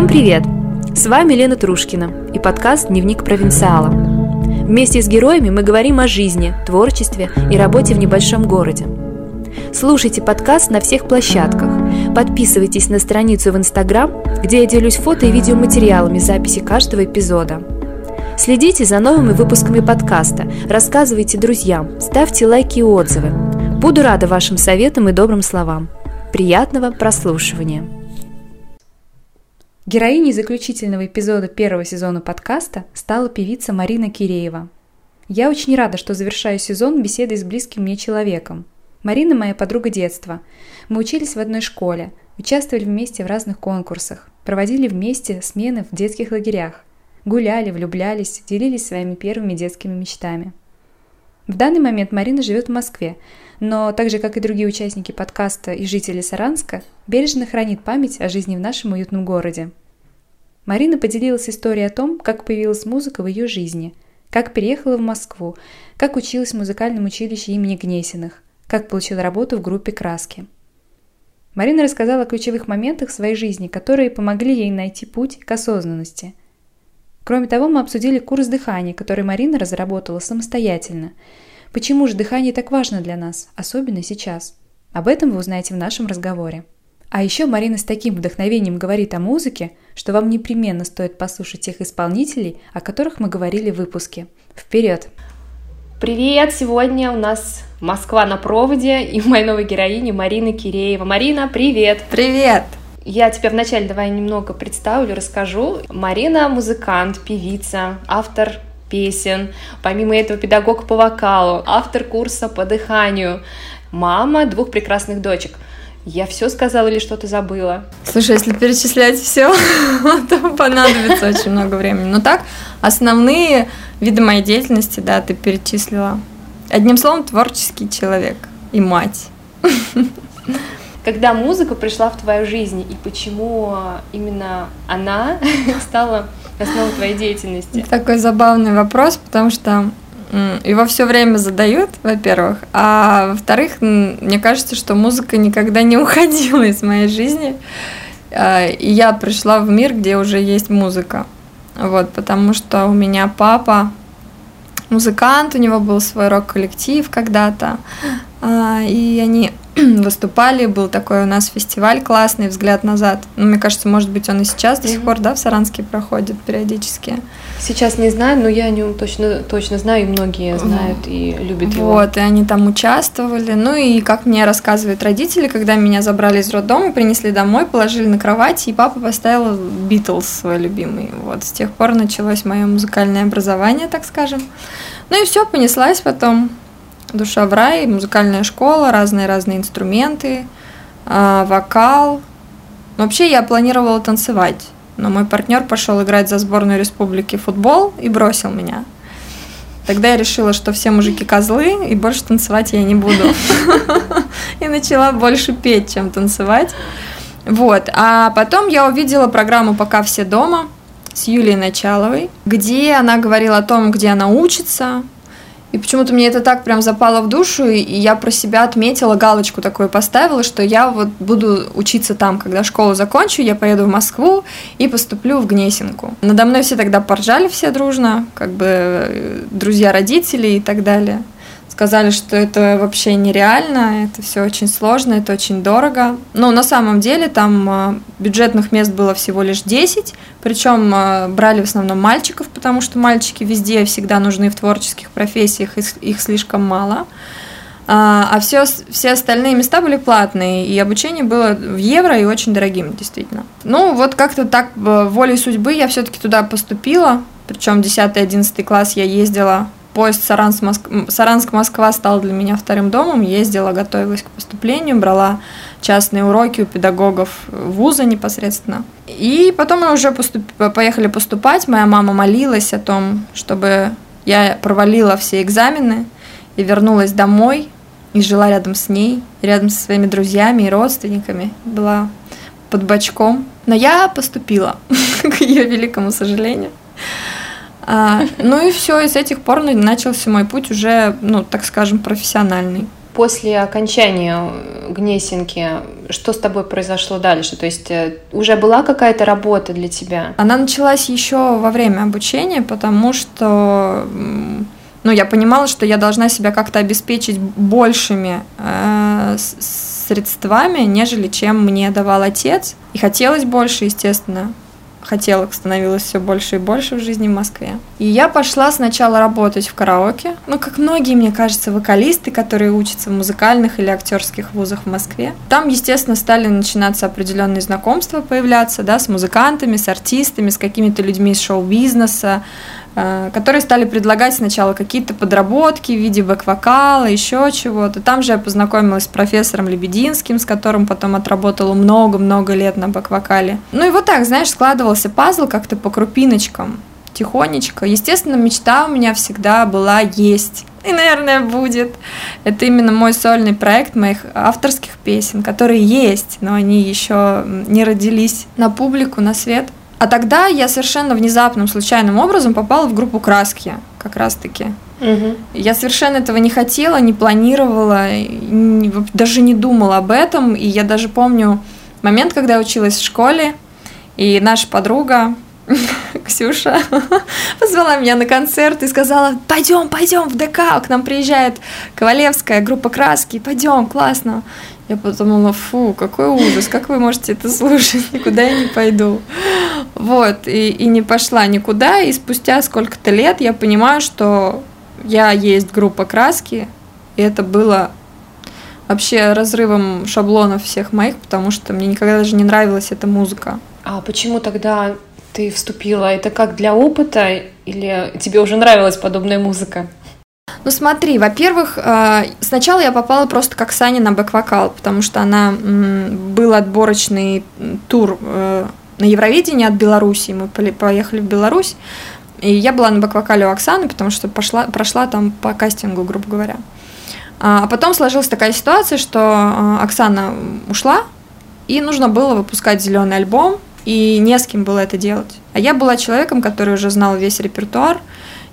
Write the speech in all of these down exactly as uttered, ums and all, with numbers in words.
Всем привет! С вами Лена Трушкина и подкаст «Дневник провинциала». Вместе с героями мы говорим о жизни, творчестве и работе в небольшом городе. Слушайте подкаст на всех площадках, подписывайтесь на страницу в Инстаграм, где я делюсь фото и видеоматериалами записи каждого эпизода. Следите за новыми выпусками подкаста, рассказывайте друзьям, ставьте лайки и отзывы. Буду рада вашим советам и добрым словам. Приятного прослушивания! Героиней заключительного эпизода первого сезона подкаста стала певица Марина Киреева. Я очень рада, что завершаю сезон беседой с близким мне человеком. Марина моя подруга детства. Мы учились в одной школе, участвовали вместе в разных конкурсах, проводили вместе смены в детских лагерях, гуляли, влюблялись, делились своими первыми детскими мечтами. В данный момент Марина живет в Москве, но так же, как и другие участники подкаста и жители Саранска, бережно хранит память о жизни в нашем уютном городе. Марина поделилась историей о том, как появилась музыка в ее жизни, как переехала в Москву, как училась в музыкальном училище имени Гнесиных, как получила работу в группе «Краски». Марина рассказала о ключевых моментах своей жизни, которые помогли ей найти путь к осознанности. Кроме того, мы обсудили курс дыхания, который Марина разработала самостоятельно. Почему же дыхание так важно для нас, особенно сейчас? Об этом вы узнаете в нашем разговоре. А еще Марина с таким вдохновением говорит о музыке, что вам непременно стоит послушать тех исполнителей, о которых мы говорили в выпуске. Вперед! Привет! Сегодня у нас Москва на проводе и моя новая героиня Марина Киреева. Марина, привет! Привет! Я тебя вначале давай немного представлю, расскажу. Марина – музыкант, певица, автор песен, помимо этого педагог по вокалу, автор курса по дыханию, мама двух прекрасных дочек. Я все сказала или что-то забыла? Слушай, если перечислять все, то понадобится очень много времени. Но так, основные виды моей деятельности, да, ты перечислила. Одним словом, творческий человек и мать. Когда музыка пришла в твою жизнь, и почему именно она стала основой твоей деятельности? Такой забавный вопрос, потому что его все время задают, во-первых, а во-вторых, мне кажется, что музыка никогда не уходила из моей жизни, и я пришла в мир, где уже есть музыка, вот, потому что у меня папа музыкант, у него был свой рок-коллектив когда-то, и они выступали, был такой у нас фестиваль классный «Взгляд назад». Ну, мне кажется, может быть, он и сейчас до сих пор, да, в Саранске проходит периодически. Сейчас не знаю, но я о нем точно, точно знаю, и многие знают и любят его. Вот, и они там участвовали. Ну и, как мне рассказывают родители, когда меня забрали из роддома, принесли домой, положили на кровать, и папа поставил «Битлз» свой любимый. Вот, с тех пор началось мое музыкальное образование, так скажем. Ну и все, понеслась потом. Душа в рай, музыкальная школа, разные-разные инструменты, вокал. Вообще я планировала танцевать, но мой партнер пошел играть за сборную республики в футбол и бросил меня. Тогда я решила, что все мужики козлы, и больше танцевать я не буду. И начала больше петь, чем танцевать. Вот. А потом я увидела программу «Пока все дома» с Юлией Началовой, где она говорила о том, где она учится. И почему-то мне это так прям запало в душу, и я про себя отметила, галочку такую поставила, что я вот буду учиться там, когда школу закончу, я поеду в Москву и поступлю в Гнесинку. Надо мной все тогда поржали все дружно, как бы друзья родителей и так далее. Сказали, что это вообще нереально, это все очень сложно, это очень дорого. Но на самом деле там бюджетных мест было всего лишь десять, причем брали в основном мальчиков, потому что мальчики везде всегда нужны в творческих профессиях, их слишком мало. А все, все остальные места были платные, и обучение было в евро и очень дорогим, действительно. Ну вот как-то так волей судьбы я все-таки туда поступила, причем десятый-одиннадцатый класс я ездила. Поезд Саранск-Москва стал для меня вторым домом, ездила, готовилась к поступлению, брала частные уроки у педагогов вуза непосредственно. И потом мы уже поступ... поехали поступать, моя мама молилась о том, чтобы я провалила все экзамены и вернулась домой, и жила рядом с ней, рядом со своими друзьями и родственниками, была под бочком. Но я поступила, к ее великому сожалению. А, ну и все, и с этих пор начался мой путь уже, ну, так скажем, профессиональный. после окончания Гнесинки, что с тобой произошло дальше? То есть уже была какая-то работа для тебя? Она началась еще во время обучения, потому что... Ну, я понимала, что я должна себя как-то обеспечить большими э, средствами, нежели чем мне давал отец. И хотелось больше, естественно. Хотелок становилось все больше и больше в жизни в Москве. И я пошла сначала работать в караоке. Ну, как многие, мне кажется, вокалисты, которые учатся в музыкальных или актерских вузах в Москве. Там, естественно, стали начинаться определенные знакомства появляться, да, с музыкантами, с артистами, с какими-то людьми из шоу-бизнеса, которые стали предлагать сначала какие-то подработки в виде бэк-вокала, еще чего-то. Там же я познакомилась с профессором Лебединским, с которым потом отработала много-много лет на бэк-вокале. Ну и вот так, знаешь, складывался пазл как-то по крупиночкам, тихонечко. Естественно, мечта у меня всегда была, есть и, наверное, будет. Это именно мой сольный проект моих авторских песен, которые есть, но они еще не родились на публику, на свет. А тогда я совершенно внезапным, случайным образом попала в группу «Краски», как раз-таки. Угу. Я совершенно этого не хотела, не планировала, не, даже не думала об этом. И я даже помню момент, когда я училась в школе, и наша подруга Ксюша позвала меня на концерт и сказала: «Пойдем, пойдем в ДК, к нам приезжает Ковалевская, группа «Краски», пойдем, классно». Я подумала: фу, какой ужас, как вы можете это слушать, никуда я не пойду. Вот, и, и не пошла никуда, и спустя сколько-то лет я понимаю, что я есть группа «Краски», и это было вообще разрывом шаблонов всех моих, потому что мне никогда даже не нравилась эта музыка. А почему тогда ты вступила? Это как для опыта, или тебе уже нравилась подобная музыка? Ну смотри, во-первых, сначала я попала просто как Саня на бэк-вокал, потому что она был отборочный тур на Евровидении от Беларуси, мы поехали в Беларусь, и я была на бэк-вокале у Оксаны, потому что пошла, прошла там по кастингу, грубо говоря. А потом сложилась такая ситуация, что Оксана ушла, и нужно было выпускать зеленый альбом, и не с кем было это делать. А я была человеком, который уже знал весь репертуар,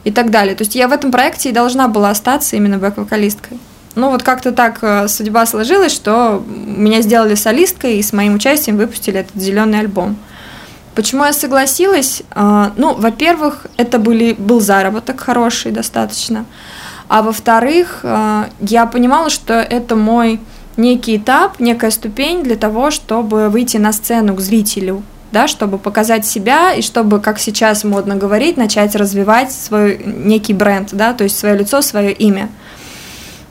и так далее. То есть я в этом проекте и должна была остаться именно бэк-вокалисткой. Ну вот как-то так судьба сложилась, что меня сделали солисткой и с моим участием выпустили этот зеленый альбом. Почему я согласилась? Ну, во-первых, это были, был заработок хороший достаточно. А во-вторых, я понимала, что это мой некий этап, некая ступень для того, чтобы выйти на сцену к зрителю. Да, чтобы показать себя и чтобы, как сейчас модно говорить, начать развивать свой некий бренд, да, то есть свое лицо, свое имя.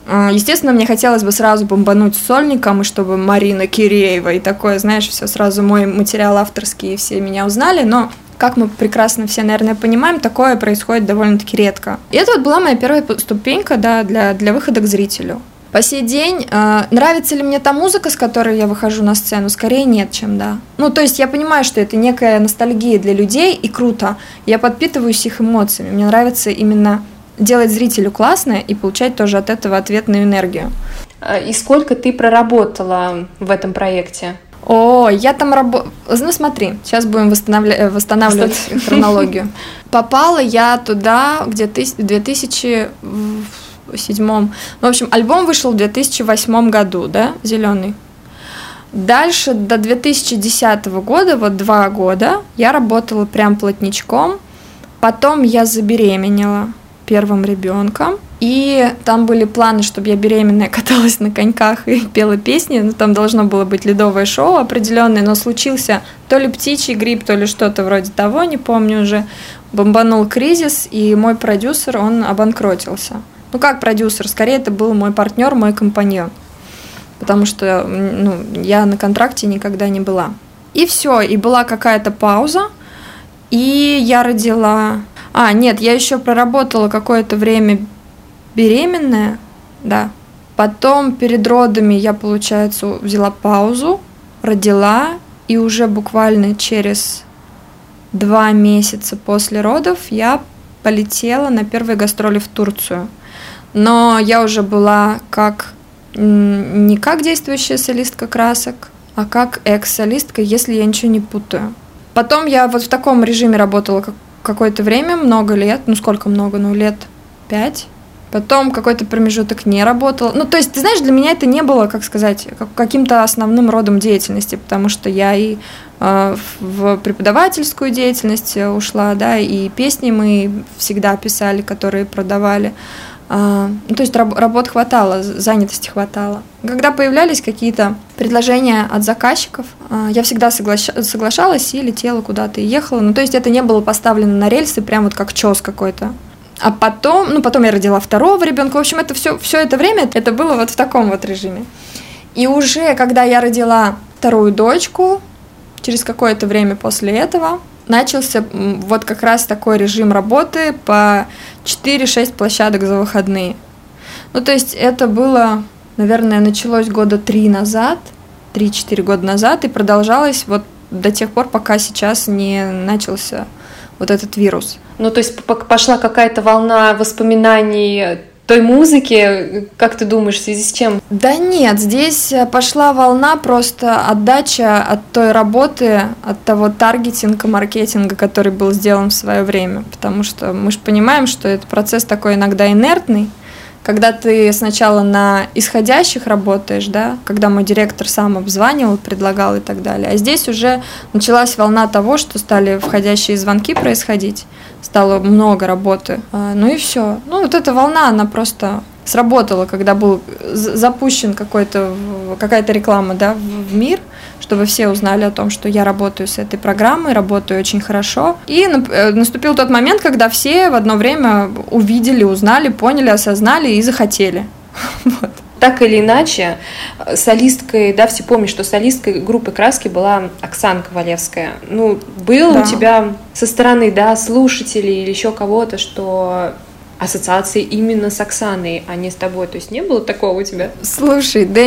Естественно, мне хотелось бы сразу бомбануть с сольником, и чтобы Марина Киреева и такое, знаешь, все сразу мой материал авторский, и все меня узнали, но, как мы прекрасно все, наверное, понимаем, такое происходит довольно-таки редко. И это вот была моя первая ступенька, да, для, для выхода к зрителю. По сей день, э, нравится ли мне та музыка, с которой я выхожу на сцену? Скорее нет, чем да. Ну, то есть я понимаю, что это некая ностальгия для людей, и круто. Я подпитываюсь их эмоциями. Мне нравится именно делать зрителю классно и получать тоже от этого ответную энергию. И сколько ты проработала в этом проекте? О, я там работала... Ну, смотри, сейчас будем восстанавля... восстанавливать Что-то... хронологию. Попала я туда где-то в две тысячи... седьмом. Ну, в общем, альбом вышел в две тысячи восьмом году, да, «Зеленый». Дальше до две тысячи десятого года, вот два года, я работала прям плотничком. Потом я забеременела первым ребенком. И там были планы, чтобы я беременная каталась на коньках и пела песни. Ну, там должно было быть ледовое шоу определенное, но случился то ли птичий грипп, то ли что-то вроде того, не помню уже. Бомбанул кризис, и мой продюсер, он обанкротился. Ну, как продюсер, скорее это был мой партнер, мой компаньон, потому что ну, я на контракте никогда не была. И все, и была какая-то пауза, и я родила... А, нет, я еще проработала какое-то время беременная, да. Потом перед родами я, получается, взяла паузу, родила, и уже буквально через два месяца после родов я полетела на первые гастроли в Турцию. Но я уже была как не как действующая солистка «Красок», а как экс-солистка, если я ничего не путаю. Потом я вот в таком режиме работала какое-то время, много лет, ну сколько много, ну лет пять, Потом какой-то промежуток не работала. Ну, то есть, ты знаешь, для меня это не было, как сказать, каким-то основным родом деятельности, потому что я и э, в преподавательскую деятельность ушла, да, и песни мы всегда писали, которые продавали. Э, ну, то есть, раб- работ хватало, занятости хватало. Когда появлялись какие-то предложения от заказчиков, э, я всегда соглаш- соглашалась и летела куда-то, и ехала. Ну, то есть, это не было поставлено на рельсы, прям вот как чёс какой-то. А потом, ну, потом я родила второго ребенка. В общем, это все, все это время это было вот в таком вот режиме. И уже когда я родила вторую дочку, через какое-то время после этого начался вот как раз такой режим работы по четыре-шесть площадок за выходные. Ну, то есть это было, наверное, началось года три назад, три-четыре года назад, и продолжалось вот до тех пор, пока сейчас не начался вот этот вирус. Ну, то есть пошла какая-то волна воспоминаний той музыки, как ты думаешь, в связи с чем? Да нет, здесь пошла волна просто отдача от той работы, от того таргетинга, маркетинга, который был сделан в свое время, потому что мы же понимаем, что этот процесс такой иногда инертный, когда ты сначала на исходящих работаешь, да, когда мой директор сам обзванивал, предлагал и так далее. А здесь уже началась волна того, что стали входящие звонки происходить, стало много работы. Ну и все. Ну вот эта волна, она просто сработала, когда был запущен какой-то, какая-то реклама, да, в мир, чтобы все узнали о том, что я работаю с этой программой, работаю очень хорошо. И наступил тот момент, когда все в одно время увидели, узнали, поняли, осознали и захотели. Вот. Так или иначе, солисткой, да, все помнят, что солисткой группы «Краски» была Оксана Ковалевская. Ну, было да. У тебя со стороны, да, слушателей или еще кого-то, что... ассоциации именно с Оксаной, а не с тобой. То есть не было такого у тебя? Слушай, да,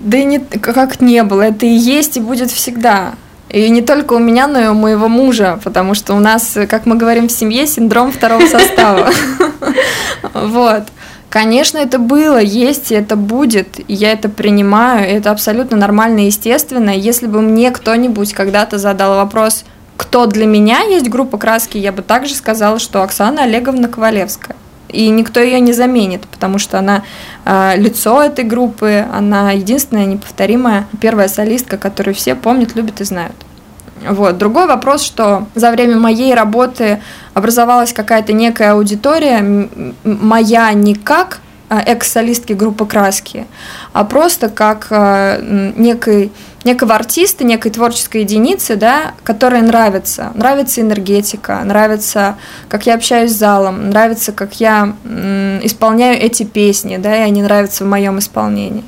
да и не, как не было. Это и есть, и будет всегда. И не только у меня, но и у моего мужа, потому что у нас, как мы говорим в семье, синдром второго состава. Вот. Конечно, это было, есть, и это будет. Я это принимаю, это абсолютно нормально и естественно. Если бы мне кто-нибудь когда-то задал вопрос... кто для меня есть группа «Краски», я бы также сказала, что Оксана Олеговна Ковалевская. И никто ее не заменит, потому что она э, лицо этой группы, она единственная, неповторимая, первая солистка, которую все помнят, любят и знают. Вот. Другой вопрос, что за время моей работы образовалась какая-то некая аудитория, моя не как экс-солистки группы «Краски», а просто как э, некой... некого артиста, некой творческой единицы, да, которой нравится. Нравится энергетика, нравится, как я общаюсь с залом, нравится, как я м, исполняю эти песни, да, и они нравятся в моем исполнении.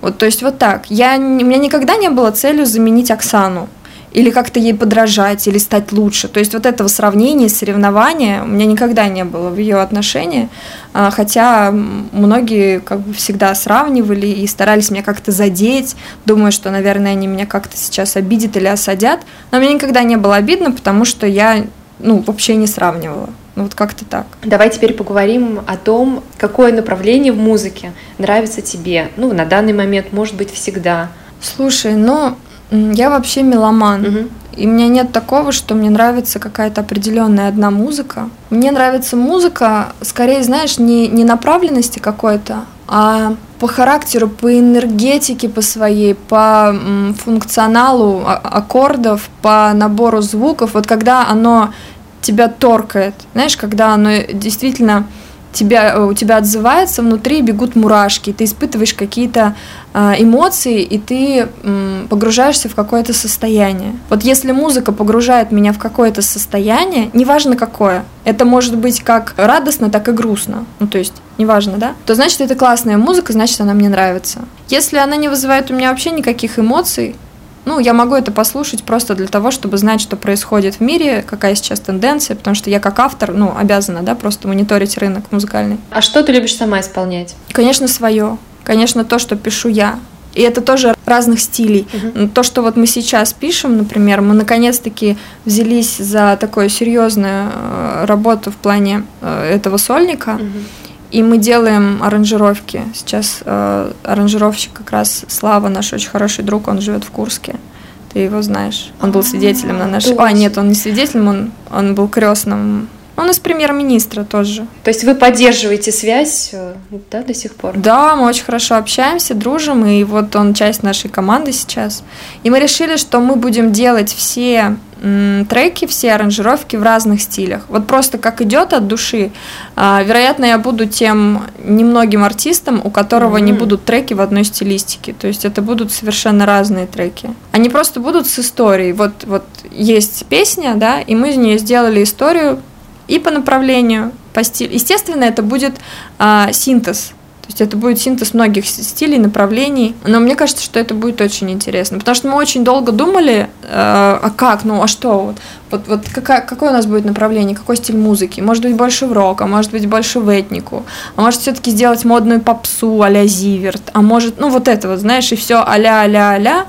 Вот, то есть вот так. Я, у меня никогда не было целью заменить Оксану или как-то ей подражать, или стать лучше. То есть вот этого сравнения, соревнования у меня никогда не было в ее отношении, хотя многие как бы всегда сравнивали и старались меня как-то задеть, думая, что, наверное, они меня как-то сейчас обидят или осадят, но мне никогда не было обидно, потому что я, ну, вообще не сравнивала. Ну вот как-то так. Давай теперь поговорим о том, какое направление в музыке нравится тебе, ну, на данный момент, может быть, всегда. Слушай, ну... я вообще меломан, угу. И у меня нет такого, что мне нравится какая-то определенная одна музыка. Мне нравится музыка, скорее, знаешь, не, не направленности какой-то, а по характеру, по энергетике по своей, по функционалу аккордов, по набору звуков. Вот когда оно тебя торкает, знаешь, когда оно действительно... тебя, у тебя отзывается внутри, бегут мурашки, ты испытываешь какие-то э, эмоции, и ты э, погружаешься в какое-то состояние. Вот если музыка погружает меня в какое-то состояние, неважно какое, это может быть как радостно, так и грустно, ну то есть неважно, да, то значит это классная музыка, значит она мне нравится. Если она не вызывает у меня вообще никаких эмоций, ну, я могу это послушать просто для того, чтобы знать, что происходит в мире, какая сейчас тенденция, потому что я как автор, ну, обязана, да, просто мониторить рынок музыкальный. А что ты любишь сама исполнять? Конечно, свое. Конечно, то, что пишу я. И это тоже разных стилей. Угу. То, что вот мы сейчас пишем, например, мы наконец-таки взялись за такую серьезную работу в плане этого сольника, угу. И мы делаем аранжировки. Сейчас э, аранжировщик как раз Слава, наш очень хороший друг, он живет в Курске. Ты его знаешь. Он был свидетелем на нашей... А, нет, он не свидетелем, он, он был крестным. Ну, Он из премьер-министра тоже. То есть вы поддерживаете связь, да, до сих пор? Да, мы очень хорошо общаемся, дружим, и вот он часть нашей команды сейчас. И мы решили, что мы будем делать все м, треки, все аранжировки в разных стилях. Вот просто как идет от души. А, вероятно, я буду тем немногим артистом, у которого mm-hmm. не будут треки в одной стилистике. То есть это будут совершенно разные треки. Они просто будут с историей. Вот, вот есть песня, да, и мы из нее сделали историю, и по направлению, по стилю. Естественно, это будет а, синтез. То есть это будет синтез многих стилей, направлений. Но мне кажется, что это будет очень интересно. Потому что мы очень долго думали, а, а как, ну а что? Вот, вот, вот какая, какое у нас будет направление, какой стиль музыки? Может быть, больше в рок, а может быть, больше в этнику. А может, все-таки сделать модную попсу а-ля Зиверт. А может, ну вот это вот, знаешь, и все а-ля, а-ля, а-ля.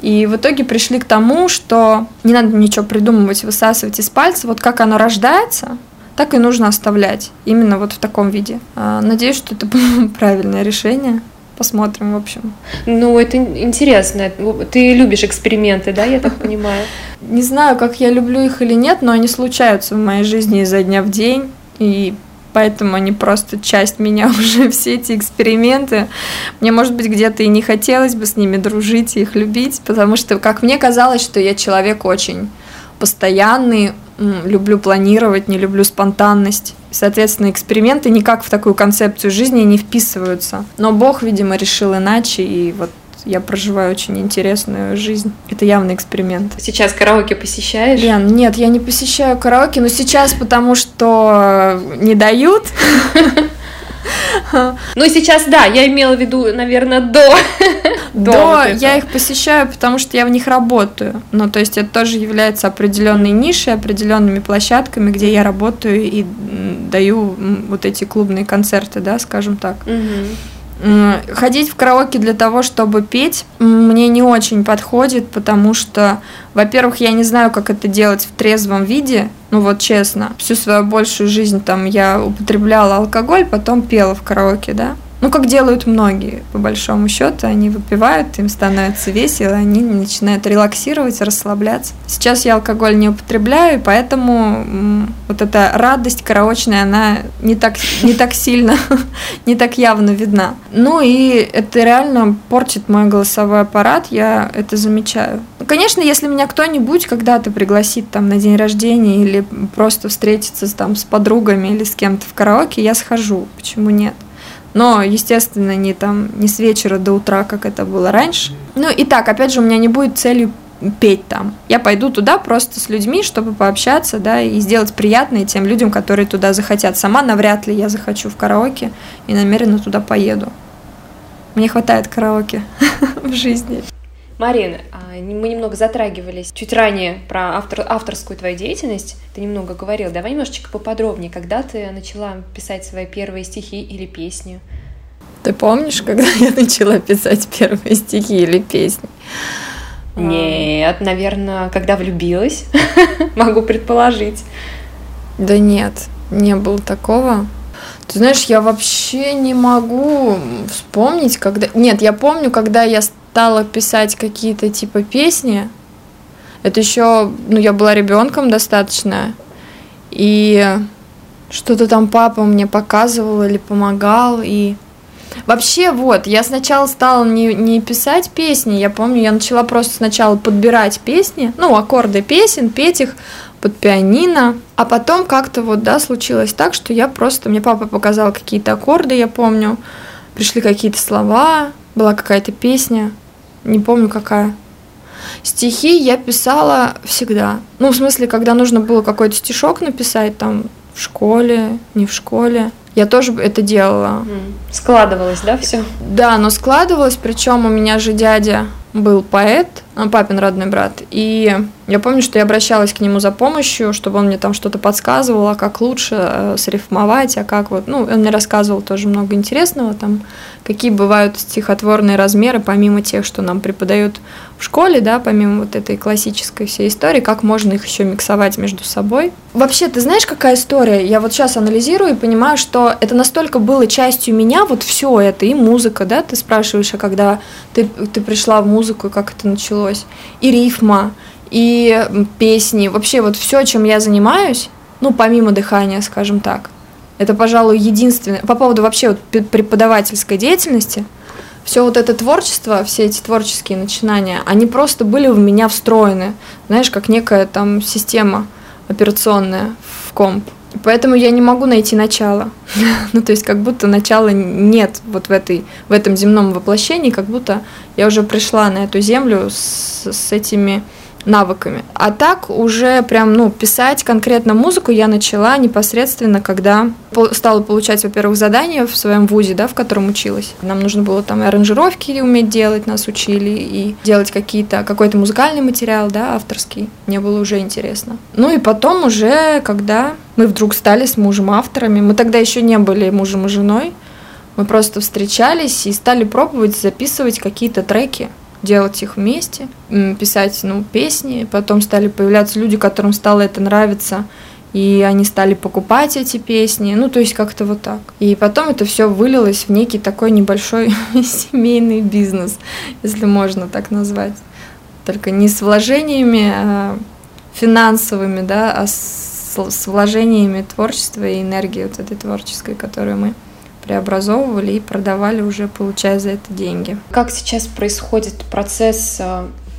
И в итоге пришли к тому, что не надо ничего придумывать, высасывать из пальца. Вот как оно рождается, так и нужно оставлять. Именно вот в таком виде. Надеюсь, что это было правильное решение. Посмотрим, в общем. Ну, это интересно. Ты любишь эксперименты, да, я так понимаю? Не знаю, как я люблю их или нет, но они случаются в моей жизни изо дня в день. И... поэтому они просто часть меня уже, все эти эксперименты. Мне, может быть, где-то и не хотелось бы с ними дружить и их любить, потому что, как мне казалось, что я человек очень постоянный, люблю планировать, не люблю спонтанность. Соответственно, эксперименты никак в такую концепцию жизни не вписываются. Но Бог, видимо, решил иначе, и вот я проживаю очень интересную жизнь. Это явный эксперимент. Сейчас караоке посещаешь? Лен, нет, я не посещаю караоке, но сейчас, потому что не дают. Ну, сейчас, да, я имела в виду, наверное, до. До я их посещаю, потому что я в них работаю. Ну, то есть это тоже является определенной нишей, определенными площадками, где я работаю и даю вот эти клубные концерты, да, скажем так. Ходить в караоке для того, чтобы петь, мне не очень подходит, потому что, во-первых, я не знаю, как это делать в трезвом виде, ну вот честно. Всю свою большую жизнь там я употребляла алкоголь, потом пела в караоке, да. Ну, как делают многие, по большому счету, они выпивают, им становится весело, они начинают релаксировать, расслабляться. Сейчас я алкоголь не употребляю, и поэтому вот эта радость караочная, она не так, не так сильно, не так явно видна. Ну и это реально портит мой голосовой аппарат, я это замечаю. Конечно, если меня кто-нибудь когда-то пригласит там на день рождения или просто встретиться там с подругами или с кем-то в караоке, я схожу, почему нет? Но, естественно, не, там, не с вечера до утра, как это было раньше. Ну и так, опять же, у меня не будет цели петь там. Я пойду туда просто с людьми, чтобы пообщаться, да, и сделать приятное тем людям, которые туда захотят. Сама навряд ли я захочу в караоке и намеренно туда поеду. Мне хватает караоке в жизни. Марина, мы немного затрагивались чуть ранее про автор, авторскую твою деятельность. Ты немного говорила. Давай немножечко поподробнее. Когда ты начала писать свои первые стихи или песни? Ты помнишь, когда я начала писать первые стихи или песни? Нет, наверное, когда влюбилась. Могу предположить. Да нет, не было такого. Ты знаешь, я вообще не могу вспомнить, когда... Нет, я помню, когда я стала писать какие-то типа песни. Это еще... Ну, я была ребенком достаточно. И что-то там папа мне показывал или помогал. И вообще вот, я сначала стала не, не писать песни. Я помню, я начала просто сначала подбирать песни. Ну, аккорды песен, петь их под пианино. А потом как-то вот, да, случилось так, что я просто... Мне папа показал какие-то аккорды, я помню. Пришли какие-то слова, была какая-то песня, не помню какая. Стихи я писала всегда. Ну, в смысле, когда нужно было какой-то стишок написать, там, в школе, не в школе. Я тоже это делала. Складывалось, да, все? Да, но складывалось, причем у меня же дядя был поэт, папин родной брат, и я помню, что я обращалась к нему за помощью, чтобы он мне там что-то подсказывал, а как лучше срифмовать, а как вот, ну, он мне рассказывал тоже много интересного, там, какие бывают стихотворные размеры, помимо тех, что нам преподают в школе, да, помимо вот этой классической всей истории, как можно их еще миксовать между собой. Вообще, ты знаешь, какая история? Я вот сейчас анализирую и понимаю, что это настолько было частью меня, вот все это, и музыка, да, ты спрашиваешь, а когда ты, ты пришла в музыку, музыку, как это началось, и рифма, и песни, вообще вот все, чем я занимаюсь, ну, помимо дыхания, скажем так. Это, пожалуй, единственное. По поводу вообще вот преподавательской деятельности, все вот это творчество, все эти творческие начинания, они просто были в меня встроены, знаешь, как некая там система операционная в комп. Поэтому я не могу найти начало. Ну, то есть, как будто начала нет вот в, этой, в этом земном воплощении, как будто я уже пришла на эту землю с, с этими навыками. А так уже прям, ну, писать конкретно музыку я начала непосредственно, когда стала получать, во-первых, задания в своем вузе, да, в котором училась. Нам нужно было там и аранжировки уметь делать, нас учили, и делать какие-то, какой-то музыкальный материал, да, авторский. Мне было уже интересно. Ну и потом уже, когда мы вдруг стали с мужем авторами, мы тогда еще не были мужем и женой, мы просто встречались и стали пробовать записывать какие-то треки, делать их вместе, писать, ну, песни. Потом стали появляться люди, которым стало это нравиться, и они стали покупать эти песни, ну, то есть как-то вот так. И потом это все вылилось в некий такой небольшой семейный бизнес, если можно так назвать. Только не с вложениями а финансовыми, да, а с, с вложениями творчества и энергии вот этой творческой, которую мы преобразовывали и продавали уже, получая за это деньги. Как сейчас происходит процесс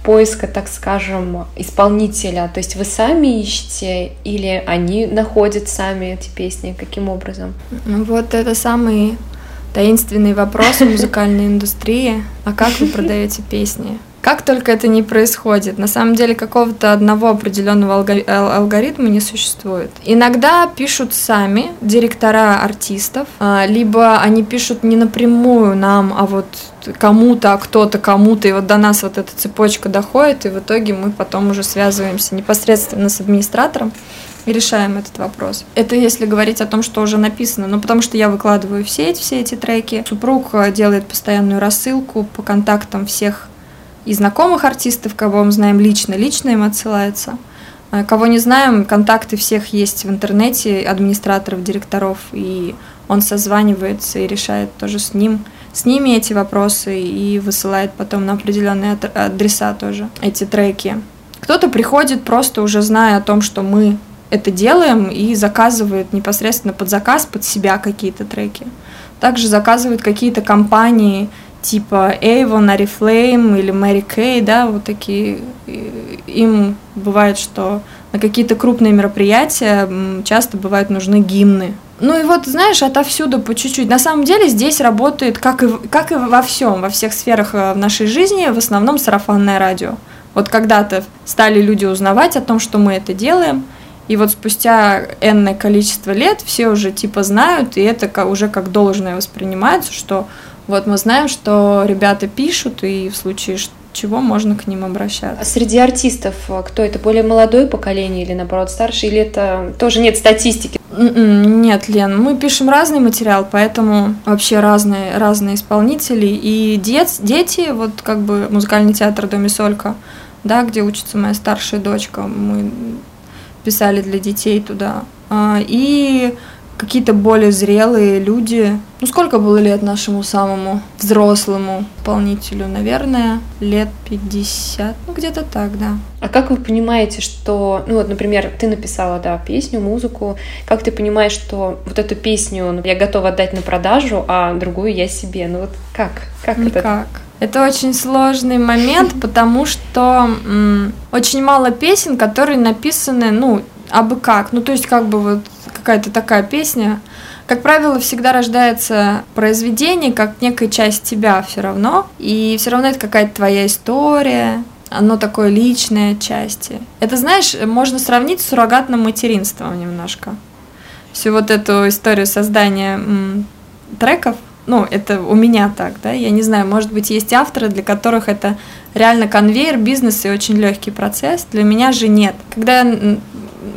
поиска, так скажем, исполнителя? То есть вы сами ищете или они находят сами эти песни? Каким образом? Ну вот это самый таинственный вопрос в музыкальной индустрии. А как вы продаете песни? Как только это не происходит, на самом деле какого-то одного определенного алгоритма не существует. Иногда пишут сами директора артистов, либо они пишут не напрямую нам, а вот кому-то, а кто-то кому-то, и вот до нас вот эта цепочка доходит, и в итоге мы потом уже связываемся непосредственно с администратором и решаем этот вопрос. Это если говорить о том, что уже написано. Ну, потому что я выкладываю в сеть все эти треки. Супруг делает постоянную рассылку по контактам всех и знакомых артистов, кого мы знаем лично, лично им отсылается. Кого не знаем, контакты всех есть в интернете, администраторов, директоров, и он созванивается и решает тоже с ним, с ними эти вопросы и высылает потом на определенные адреса тоже эти треки. Кто-то приходит просто уже зная о том, что мы это делаем, и заказывает непосредственно под заказ, под себя какие-то треки. Также заказывают какие-то компании, типа Эйвон, Арифлейм или Мэри Кей, да, вот такие. Им бывает, что на какие-то крупные мероприятия часто бывают нужны гимны. Ну и вот, знаешь, отовсюду по чуть-чуть. На самом деле здесь работает, как и, как и во всем, во всех сферах в нашей жизни, в основном сарафанное радио. Вот когда-то стали люди узнавать о том, что мы это делаем, и вот спустя энное количество лет все уже типа знают, и это уже как должное воспринимается, что вот мы знаем, что ребята пишут, и в случае чего можно к ним обращаться. А среди артистов кто это? Более молодое поколение или, наоборот, старше? Или это тоже нет статистики? Нет, Лен, мы пишем разный материал, поэтому вообще разные, разные исполнители. И дец, дети, вот как бы музыкальный театр «Домисолька», да, где учится моя старшая дочка, мы писали для детей туда. И какие-то более зрелые люди. Ну, сколько было лет нашему самому взрослому исполнителю? Наверное, лет пятьдесят, ну, где-то так, да. А как вы понимаете, что... Ну, вот, например, ты написала, да, песню, музыку. Как ты понимаешь, что вот эту песню, ну, я готова отдать на продажу, а другую я себе? Ну, вот как? Как Никак. это? Никак. Это очень сложный момент, потому что очень мало песен, которые написаны, ну, абы как. Ну, то есть, как бы вот какая-то такая песня, как правило, всегда рождается произведение как некая часть тебя все равно, и все равно это какая-то твоя история, оно такое личное отчасти. Это, знаешь, можно сравнить с суррогатным материнством немножко. Всю вот эту историю создания м, треков, ну, это у меня так, да, я не знаю, может быть, есть авторы, для которых это реально конвейер, бизнес и очень легкий процесс, для меня же нет. Когда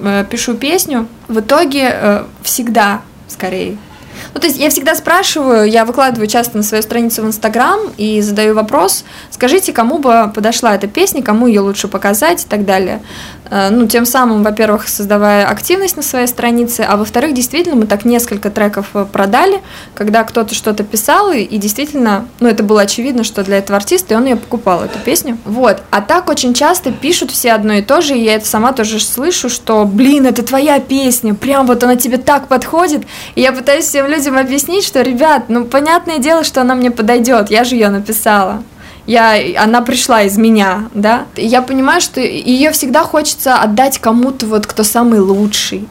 я пишу песню, в итоге всегда, скорее. Ну, то есть я всегда спрашиваю, я выкладываю часто на свою страницу в Инстаграм и задаю вопрос, скажите, кому бы подошла эта песня, кому ее лучше показать и так далее. ну, тем самым, во-первых, создавая активность на своей странице, а во-вторых, действительно, мы так несколько треков продали, когда кто-то что-то писал, и, и действительно, ну, это было очевидно, что для этого артиста, и он ее покупал, эту песню. Вот. А так очень часто пишут все одно и то же, и я это сама тоже слышу, что, блин, это твоя песня, прям вот она тебе так подходит, и я пытаюсь всем людям объяснить, что, ребят, ну, понятное дело, что она мне подойдет, я же ее написала. Я, она пришла из меня, да. Я понимаю, что ее всегда хочется отдать кому-то, вот, кто самый лучший,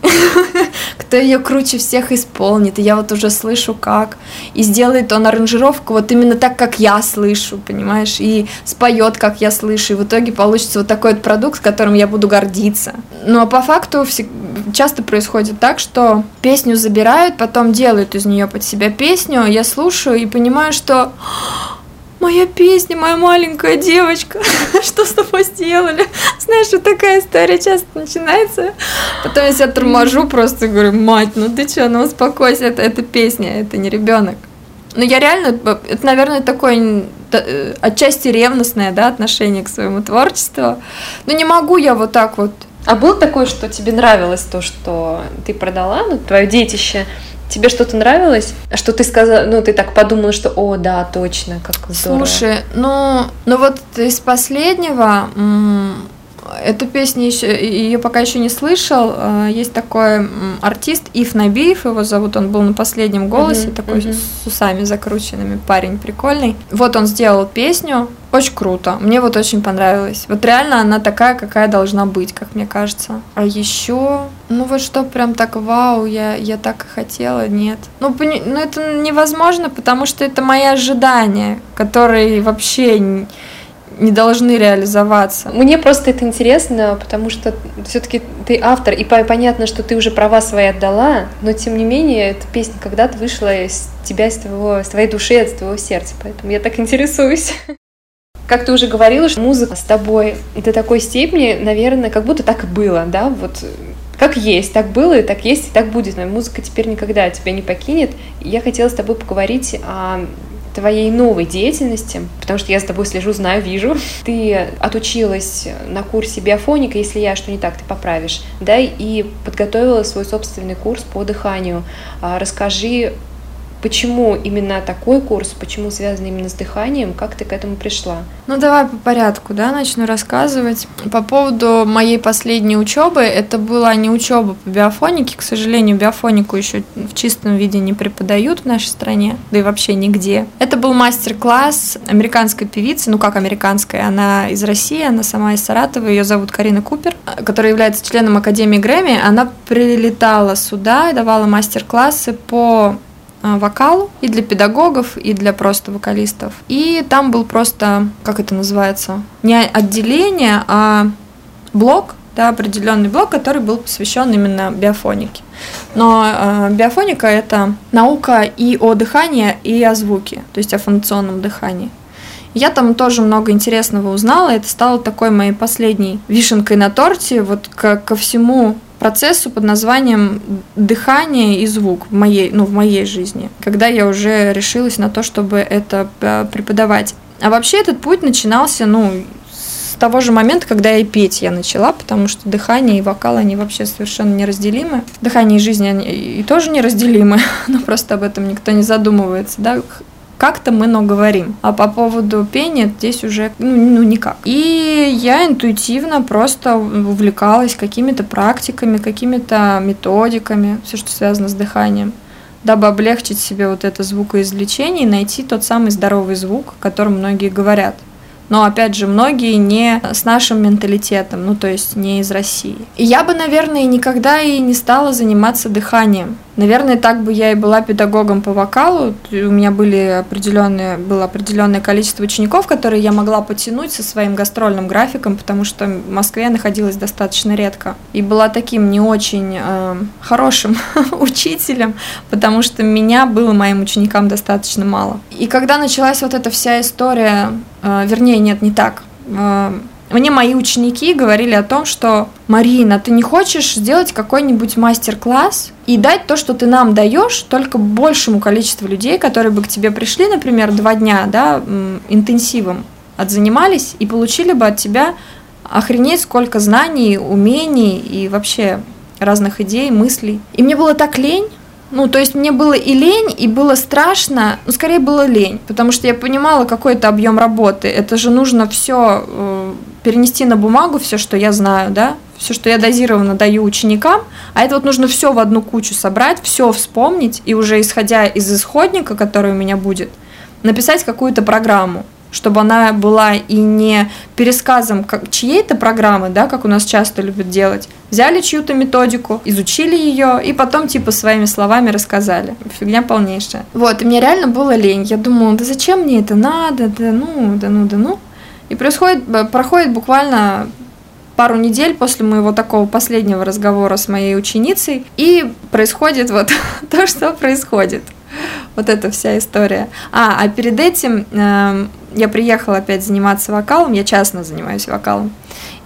кто ее круче всех исполнит. И я вот уже слышу, как. И сделает он аранжировку вот именно так, как я слышу, понимаешь? И споет, как я слышу. И в итоге получится вот такой вот продукт, которым я буду гордиться. Ну, а по факту часто происходит так, что песню забирают, потом делают из нее под себя песню. Я слушаю и понимаю, что... моя песня, моя маленькая девочка, что с тобой сделали? Знаешь, вот такая история часто начинается. Потом я себя торможу, просто говорю, мать, ну ты что, ну успокойся, это, это песня, это не ребенок. Ну я реально, это, наверное, такое отчасти ревностное, да, отношение к своему творчеству. Но не могу я вот так вот. А было такое, что тебе нравилось то, что ты продала, ну, твое детище? Тебе что-то нравилось? Что ты сказала, ну, ты так подумала, что, о, да, точно, как здорово. Слушай, ну, ну вот из последнего, м- эту песню, еще, ее пока еще не слышал, э- есть такой м- артист Ив Набиев, его зовут, он был на последнем «Голосе», uh-huh, такой uh-huh. с усами закрученными, парень прикольный. Вот он сделал песню, очень круто, мне вот очень понравилось. Вот реально она такая, какая должна быть, как мне кажется. А еще... ну вот что прям так, вау, я, я так и хотела, нет. Ну, пони, ну это невозможно, потому что это мои ожидания, которые вообще не, не должны реализоваться. Мне просто это интересно, потому что все-таки ты автор, и понятно, что ты уже права свои отдала, но тем не менее эта песня когда-то вышла из тебя, из, твоего, из твоей души, из твоего сердца, поэтому я так интересуюсь. Как ты уже говорила, что музыка с тобой до такой степени, наверное, как будто так и было, да, вот... как есть, так было, и так есть, и так будет. Но музыка теперь никогда тебя не покинет. Я хотела с тобой поговорить о твоей новой деятельности, потому что я за тобой слежу, знаю, вижу. Ты отучилась на курсе биофоника, если я что не так, ты поправишь, да, и подготовила свой собственный курс по дыханию. Расскажи, почему именно такой курс, почему связан именно с дыханием, как ты к этому пришла? Ну, давай по порядку, да, начну рассказывать. По поводу моей последней учебы, это была не учеба по биофонике, к сожалению, биофонику еще в чистом виде не преподают в нашей стране, да и вообще нигде. Это был мастер-класс американской певицы, ну как американской, она из России, она сама из Саратова, ее зовут Карина Купер, которая является членом Академии Грэмми, она прилетала сюда и давала мастер-классы по... вокалу и для педагогов, и для просто вокалистов. И там был просто, как это называется, не отделение, а блок, да, определенный блок, который был посвящен именно биофонике. Но э, биофоника – это наука и о дыхании, и о звуке, то есть о фонационном дыхании. Я там тоже много интересного узнала, это стало такой моей последней вишенкой на торте, вот ко, ко всему процессу под названием дыхание и звук в моей, ну, в моей жизни, когда я уже решилась на то, чтобы это преподавать. А вообще этот путь начинался, ну, с того же момента, когда я и петь я начала, потому что дыхание и вокал, они вообще совершенно неразделимы. Дыхание и жизнь, они и тоже неразделимы, но просто об этом никто не задумывается, да, как-то мы, но говорим. А по поводу пения здесь уже, ну, ну, никак. И я интуитивно просто увлекалась какими-то практиками, какими-то методиками, все, что связано с дыханием, дабы облегчить себе вот это звукоизвлечение и найти тот самый здоровый звук, о котором многие говорят. Но, опять же, многие не с нашим менталитетом, ну, то есть не из России. И я бы, наверное, никогда и не стала заниматься дыханием. Наверное, так бы я и была педагогом по вокалу. У меня были определенные, было определенное количество учеников, которые я могла потянуть со своим гастрольным графиком, потому что в Москве я находилась достаточно редко. И была таким не очень э, хорошим учителем, потому что меня было моим ученикам достаточно мало. И когда началась вот эта вся история... Вернее, нет, не так. Мне мои ученики говорили о том, что «Марина, ты не хочешь сделать какой-нибудь мастер-класс и дать то, что ты нам даешь, только большему количеству людей, которые бы к тебе пришли, например, два дня, да, интенсивом отзанимались и получили бы от тебя Охренеть, сколько знаний, умений и вообще разных идей, мыслей. И мне было так лень. Ну, то есть мне было и лень, и было страшно, ну, скорее было лень, потому что я понимала, какой это объем работы, это же нужно все э, перенести на бумагу, все, что я знаю, да, все, что я дозированно даю ученикам, а это вот нужно все в одну кучу собрать, все вспомнить, и уже исходя из исходника, который у меня будет, написать какую-то программу, чтобы она была и не пересказом чьей-то программы, да, как у нас часто любят делать. Взяли чью-то методику, изучили ее и потом типа своими словами рассказали. Фигня полнейшая. Вот, и мне реально было лень. Я думала, да зачем мне это надо, да ну, да ну, да ну. И происходит, проходит буквально пару недель после моего такого последнего разговора с моей ученицей, и происходит вот то, что происходит. Вот эта вся история. А, а перед этим э, я приехала опять заниматься вокалом, я частно занимаюсь вокалом.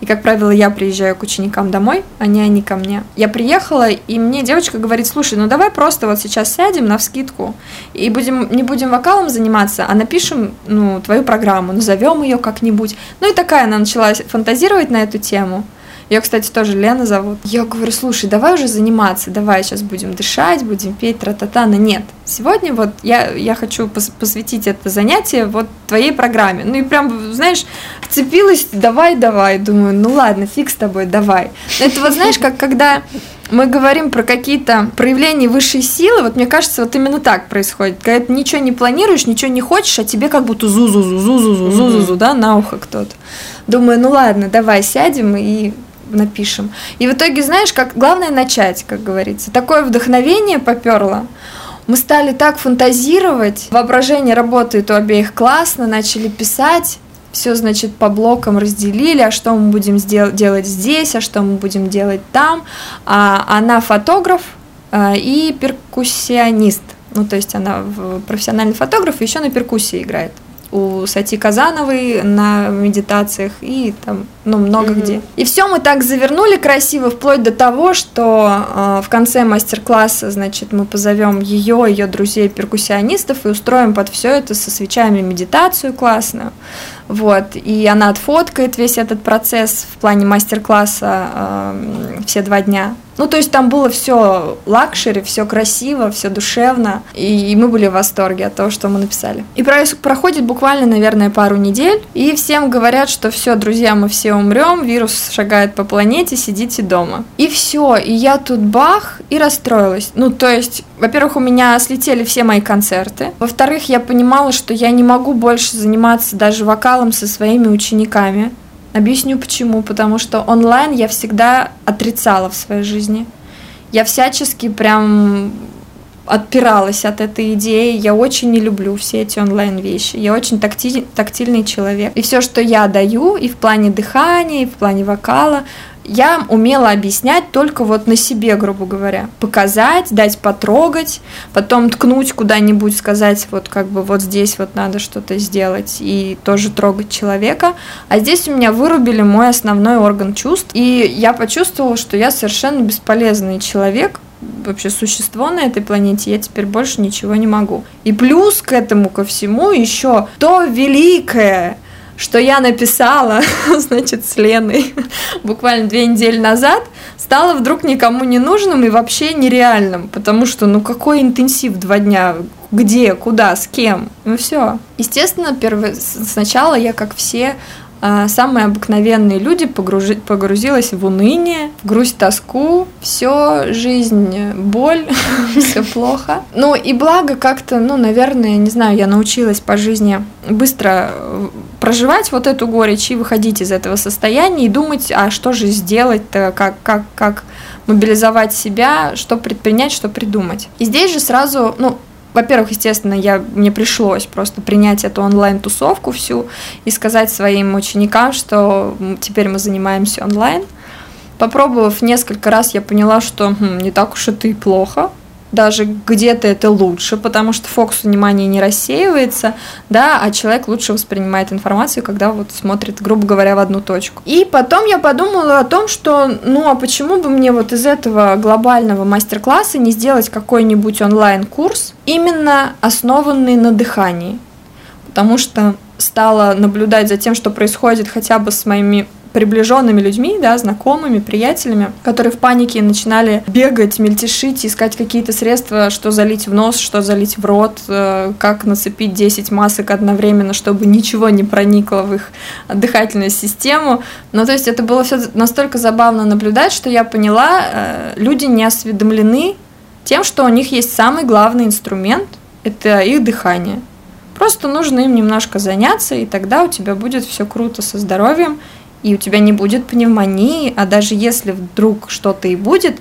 И, как правило, я приезжаю к ученикам домой, а не они ко мне. Я приехала, и мне девочка говорит, слушай, ну давай просто вот сейчас сядем навскидку и будем, не будем вокалом заниматься, а напишем ну, твою программу, назовем ее как-нибудь. Ну и такая она начала фантазировать на эту тему. Ее, кстати, тоже Лена зовут. Я говорю, слушай, давай уже заниматься, давай сейчас будем дышать, будем петь, тра-та-та. Но нет, сегодня вот я, я хочу посвятить это занятие вот твоей программе. Ну и прям, знаешь, вцепилась, давай-давай. Думаю, ну ладно, фиг с тобой, давай. Это вот, знаешь, как когда мы говорим про какие-то проявления высшей силы, вот мне кажется, вот именно так происходит. Когда ты ничего не планируешь, ничего не хочешь, а тебе как будто зу-зу-зу-зу-зу-зу-зу, да, на ухо кто-то. Думаю, ну ладно, давай сядем и... напишем. И в итоге, знаешь, как главное начать, как говорится. Такое вдохновение поперло. Мы стали так фантазировать. Воображение работает у обеих классно. Начали писать. Все, значит, по блокам разделили. А что мы будем сдел- делать здесь? А что мы будем делать там? А она фотограф а, и перкуссионист. Ну, то есть она профессиональный фотограф и еще на перкуссии играет. У Сати Казановой на медитациях и там, ну, много mm-hmm. где. И все мы так завернули красиво, вплоть до того, что э, в конце мастер-класса, значит, мы позовем ее, ее друзей-перкуссионистов и устроим под все это со свечами медитацию классную. Вот, и она отфоткает весь этот процесс в плане мастер-класса э, все два дня. Ну, то есть там было все лакшери, все красиво, все душевно, и, и мы были в восторге от того, что мы написали. И про- проходит буквально, наверное, пару недель, и всем говорят, что все, друзья, мы все умрем, вирус шагает по планете, сидите дома. И все, и я тут бах, и расстроилась. Ну, то есть, во-первых, у меня слетели все мои концерты, во-вторых, я понимала, что я не могу больше заниматься даже вокалом со своими учениками. Объясню почему, потому что онлайн я всегда отрицала в своей жизни. Я всячески прям отпиралась от этой идеи. Я очень не люблю все эти онлайн-вещи. Я очень такти- тактильный человек. И все, что я даю, и в плане дыхания, и в плане вокала, я умела объяснять только вот на себе, грубо говоря. Показать, дать потрогать, потом ткнуть куда-нибудь, сказать, вот как бы вот здесь вот надо что-то сделать и тоже трогать человека. А здесь у меня вырубили мой основной орган чувств, и я почувствовала, что я совершенно бесполезный человек, вообще существо на этой планете, я теперь больше ничего не могу. И плюс к этому, ко всему, еще то великое, что я написала, значит, с Леной буквально две недели назад, стало вдруг никому не нужным и вообще нереальным, потому что, ну, какой интенсив два дня, где, куда, с кем, ну, все. Естественно, перв... сначала я, как все э, самые обыкновенные люди, погружи... погрузилась в уныние, в грусть, тоску, все, жизнь, боль, все плохо. Ну, и благо как-то, ну, наверное, не знаю, я научилась по жизни быстро проживать вот эту горечь и выходить из этого состояния и думать, а что же сделать-то, как, как, как мобилизовать себя, что предпринять, что придумать. И здесь же сразу, ну, во-первых, естественно, я, мне пришлось просто принять эту онлайн-тусовку всю и сказать своим ученикам, что теперь мы занимаемся онлайн. Попробовав несколько раз, я поняла, что хм, не так уж это и плохо. Даже где-то это лучше, потому что фокус внимания не рассеивается, да, а человек лучше воспринимает информацию, когда вот смотрит, грубо говоря, в одну точку. И потом я подумала о том, что, ну, а почему бы мне вот из этого глобального мастер-класса не сделать какой-нибудь онлайн-курс, именно основанный на дыхании, потому что стала наблюдать за тем, что происходит хотя бы с моими приближенными людьми, да, знакомыми, приятелями, которые в панике начинали бегать, мельтешить, искать какие-то средства, что залить в нос, что залить в рот, как нацепить десять масок одновременно, чтобы ничего не проникло в их дыхательную систему. Ну, то есть это было все настолько забавно наблюдать, что я поняла, люди не осведомлены тем, что у них есть самый главный инструмент – это их дыхание. Просто нужно им немножко заняться, и тогда у тебя будет все круто со здоровьем, и у тебя не будет пневмонии, а даже если вдруг что-то и будет,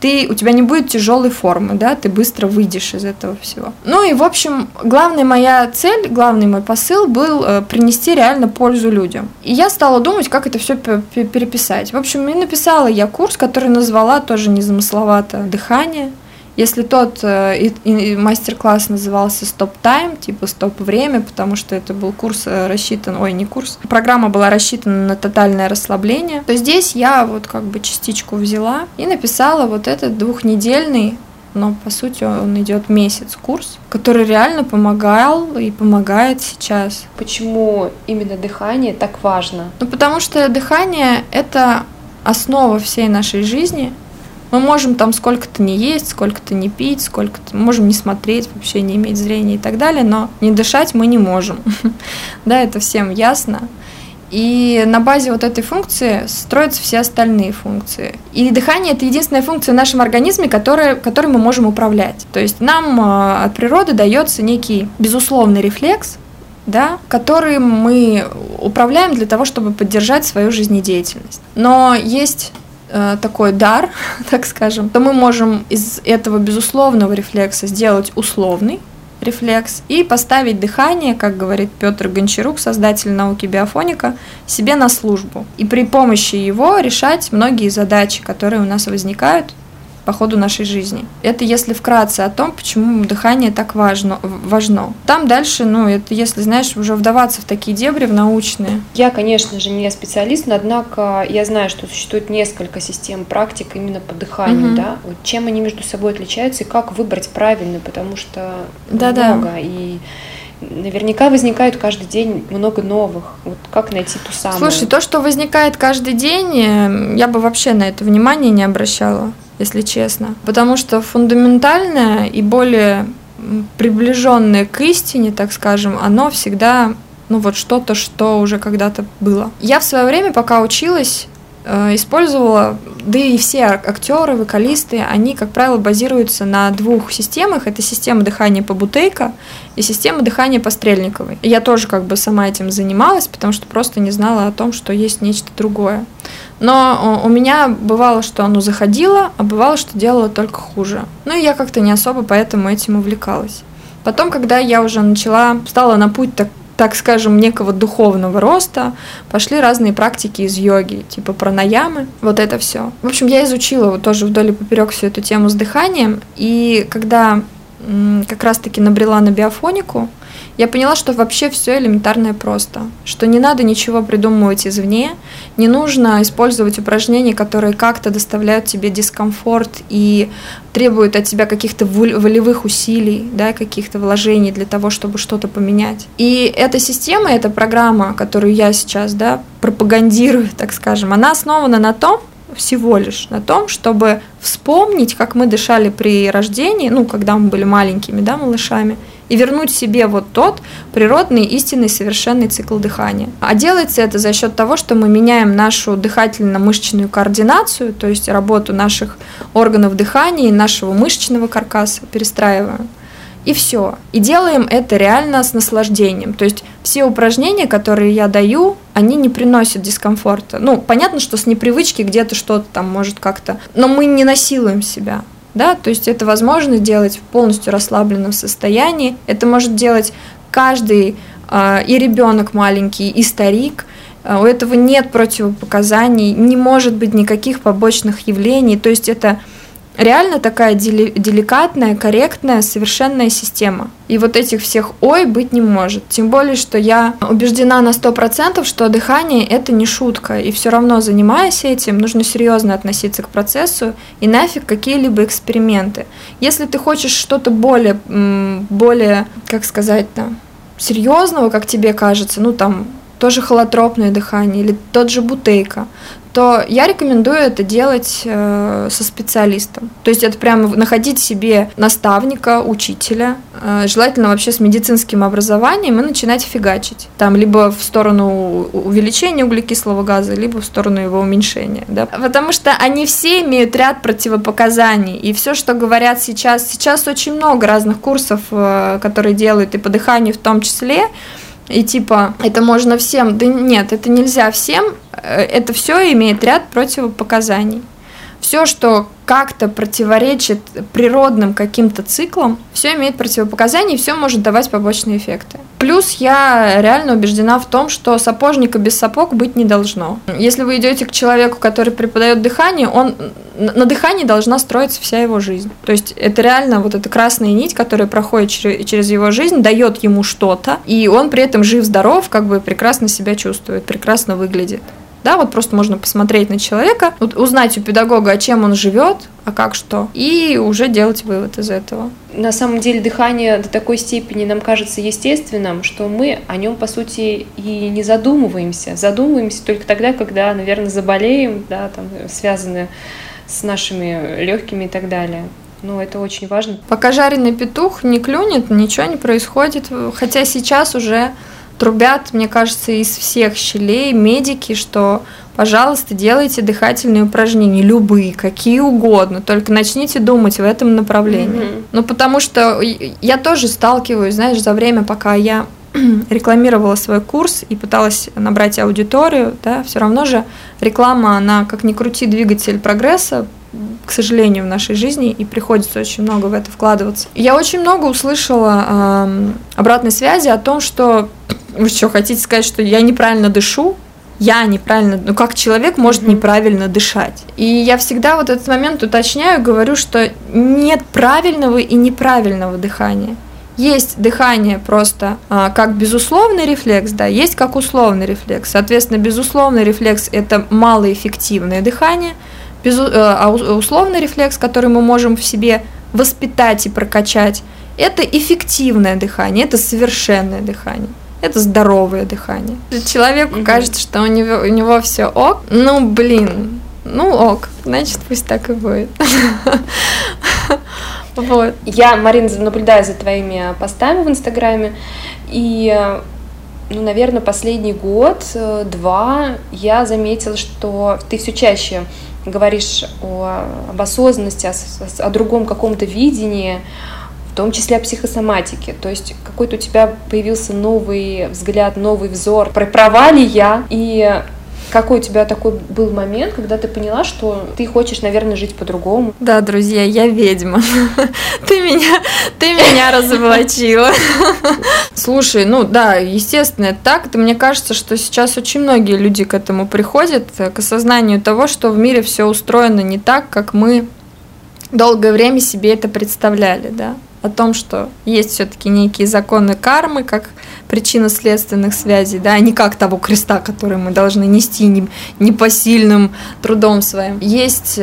ты, у тебя не будет тяжелой формы, да, ты быстро выйдешь из этого всего. Ну и, в общем, главная моя цель, главный мой посыл был э, принести реально пользу людям. И я стала думать, как это все переписать. В общем, и написала я курс, который назвала тоже незамысловато «Дыхание». Если тот э, и, и мастер-класс назывался «Стоп-тайм», типа «Стоп-время», потому что это был курс рассчитан, ой, не курс, программа была рассчитана на тотальное расслабление, то здесь я вот как бы частичку взяла и написала вот этот двухнедельный, но по сути он идет месяц курс, который реально помогал и помогает сейчас. Почему именно дыхание так важно? Ну, потому что дыхание – это основа всей нашей жизни. Мы можем там сколько-то не есть, сколько-то не пить, сколько-то можем не смотреть, вообще не иметь зрения и так далее, но не дышать мы не можем. Да, это всем ясно. И на базе вот этой функции строятся все остальные функции. И дыхание – это единственная функция в нашем организме, которой, которой мы можем управлять. То есть нам от природы дается некий безусловный рефлекс, да, которым мы управляем для того, чтобы поддержать свою жизнедеятельность. Но есть такой дар, так скажем, то мы можем из этого безусловного рефлекса сделать условный рефлекс и поставить дыхание, как говорит Петр Гончарук, создатель науки биофоника, себе на службу. И при помощи его решать многие задачи, которые у нас возникают по ходу нашей жизни. Это если вкратце о том, почему дыхание так важно. важно. Там дальше, ну, это если, знаешь, уже вдаваться в такие дебри, в научные. Я, конечно же, не специалист, но, однако, я знаю, что существует несколько систем практик именно по дыханию, угу. да? Вот чем они между собой отличаются и как выбрать правильно, потому что Да-да. много, и наверняка возникает каждый день много новых. Вот как найти ту самую? Слушай, то, что возникает каждый день, я бы вообще на это внимание не обращала, если честно. Потому что фундаментальное и более приближенное к истине, так скажем, оно всегда, ну вот что-то, что уже когда-то было. Я в свое время, пока училась, использовала, да и все актеры, вокалисты, они, как правило, базируются на двух системах. Это система дыхания по Бутейко и система дыхания по Стрельниковой. И я тоже как бы сама этим занималась, потому что просто не знала о том, что есть нечто другое. Но у меня бывало, что оно заходило, а бывало, что делало только хуже. Ну и я как-то не особо поэтому этим увлекалась. Потом, когда я уже начала, встала на путь так так скажем, некого духовного роста, пошли разные практики из йоги, типа пранаямы, вот это все. В общем, я изучила вот тоже вдоль и поперек всю эту тему с дыханием, и когда м- как раз-таки набрела на биофонику, я поняла, что вообще все элементарное просто, что не надо ничего придумывать извне, не нужно использовать упражнения, которые как-то доставляют тебе дискомфорт и требуют от тебя каких-то волевых усилий, да, каких-то вложений для того, чтобы что-то поменять. И эта система, эта программа, которую я сейчас, да, пропагандирую, так скажем, она основана на том, всего лишь на том, чтобы вспомнить, как мы дышали при рождении, ну, когда мы были маленькими, да, малышами, и вернуть себе вот тот природный, истинный, совершенный цикл дыхания. А делается это за счет того, что мы меняем нашу дыхательно-мышечную координацию, то есть работу наших органов дыхания и нашего мышечного каркаса перестраиваем. И все. И делаем это реально с наслаждением. То есть все упражнения, которые я даю, они не приносят дискомфорта. Ну, понятно, что с непривычки где-то что-то там может как-то... Но мы не насилуем себя. Да? То есть это возможно делать в полностью расслабленном состоянии. Это может делать каждый, и ребенок маленький, и старик. У этого нет противопоказаний, не может быть никаких побочных явлений. То есть это... реально такая деликатная, корректная, совершенная система. И вот этих всех «ой» быть не может. Тем более, что я убеждена на сто процентов, что дыхание – это не шутка. И все равно, занимаясь этим, нужно серьезно относиться к процессу и нафиг какие-либо эксперименты. Если ты хочешь что-то более, более, как сказать-то, серьезного, как тебе кажется, ну там... тоже холотропное дыхание или тот же Бутейко, то я рекомендую это делать э, со специалистом. То есть это прямо находить себе наставника, учителя, э, желательно вообще с медицинским образованием, и начинать фигачить. Там либо в сторону увеличения углекислого газа, либо в сторону его уменьшения. Да? Потому что они все имеют ряд противопоказаний. И все, что говорят сейчас, сейчас очень много разных курсов, э, которые делают и по дыханию в том числе, и типа, это можно всем, да нет, это нельзя всем, это все имеет ряд противопоказаний. Все, что как-то противоречит природным каким-то циклам, все имеет противопоказания и все может давать побочные эффекты. Плюс я реально убеждена в том, что сапожника без сапог быть не должно. Если вы идете к человеку, который преподает дыхание, он, на дыхании должна строиться вся его жизнь. То есть это реально вот эта красная нить, которая проходит через его жизнь, дает ему что-то, и он при этом жив-здоров, как бы прекрасно себя чувствует, прекрасно выглядит. Да, вот просто можно посмотреть на человека, вот узнать у педагога, а чем он живет, а как что, и уже делать вывод из этого. На самом деле дыхание до такой степени нам кажется естественным, что мы о нем, по сути, и не задумываемся. Задумываемся только тогда, когда, наверное, заболеем, да, там, связаны с нашими легкими и так далее. Ну, это очень важно. Пока жареный петух не клюнет, ничего не происходит, хотя сейчас уже... Трубят, мне кажется, из всех щелей медики, что, пожалуйста, делайте дыхательные упражнения, любые, какие угодно, только начните думать в этом направлении. Mm-hmm. Ну, потому что я тоже сталкиваюсь, знаешь, за время, пока я рекламировала свой курс и пыталась набрать аудиторию, да, все равно же реклама, она, как ни крути, двигатель прогресса, к сожалению, в нашей жизни, и приходится очень много в это вкладываться. Я очень много услышала э, обратной связи о том, что вы что, хотите сказать, что я неправильно дышу? Я неправильно, ну как человек может неправильно дышать? И я всегда вот этот момент уточняю, говорю, что нет правильного и неправильного дыхания. Есть дыхание просто а, как безусловный рефлекс, да, есть как условный рефлекс. Соответственно, безусловный рефлекс – это малоэффективное дыхание, безу, а условный рефлекс, который мы можем в себе воспитать и прокачать, это эффективное дыхание, это совершенное дыхание. Это здоровое дыхание. Человеку mm-hmm. кажется, что у него, у него все ок. Ну, блин, ну ок, значит, пусть так и будет. Вот. Я, Марина, наблюдаю за твоими постами в Инстаграме, и, ну, наверное, последний год-два я заметила, что ты все чаще говоришь о, об осознанности, о, о другом каком-то видении, в том числе о психосоматике. То есть какой-то у тебя появился новый взгляд, новый взор. Про права ли я? И какой у тебя такой был момент, когда ты поняла, что ты хочешь, наверное, жить по-другому? Да, друзья, я ведьма. Ты меня, ты меня разоблачила. Слушай, ну да, естественно, это так. Это, мне кажется, что сейчас очень многие люди к этому приходят, к осознанию того, что в мире все устроено не так, как мы долгое время себе это представляли, да? О том, что есть все-таки некие законы кармы, как причинно-следственных связей, да, а не как того креста, который мы должны нести непосильным трудом своим. Есть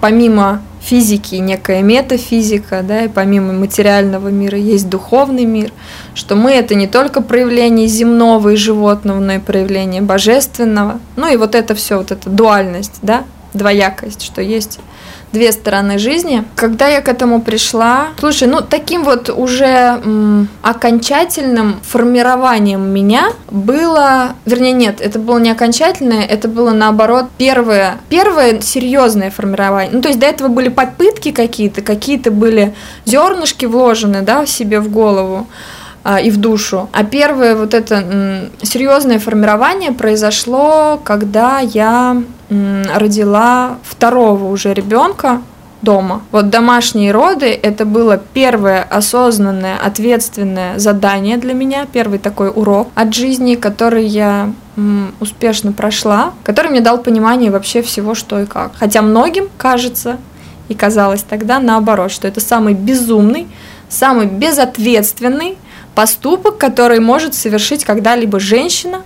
помимо физики некая метафизика, да, и помимо материального мира есть духовный мир, что мы — это не только проявление земного и животного, но и проявление божественного. Ну и вот это все, вот эта дуальность, да, двоякость, что есть две стороны жизни. Когда я к этому пришла, слушай, ну таким вот уже м, окончательным формированием меня было, вернее нет, это было не окончательное, это было наоборот первое, первое серьезное формирование. Ну то есть до этого были попытки какие-то, какие-то были зернышки вложены, да, себе в голову и в душу. А первое вот это серьезное формирование произошло, когда я родила второго уже ребенка дома. Вот домашние роды – это было первое осознанное, ответственное задание для меня, первый такой урок от жизни, который я успешно прошла, который мне дал понимание вообще всего, что и как. Хотя многим кажется и казалось тогда наоборот, что это самый безумный, самый безответственный поступок, который может совершить когда-либо женщина,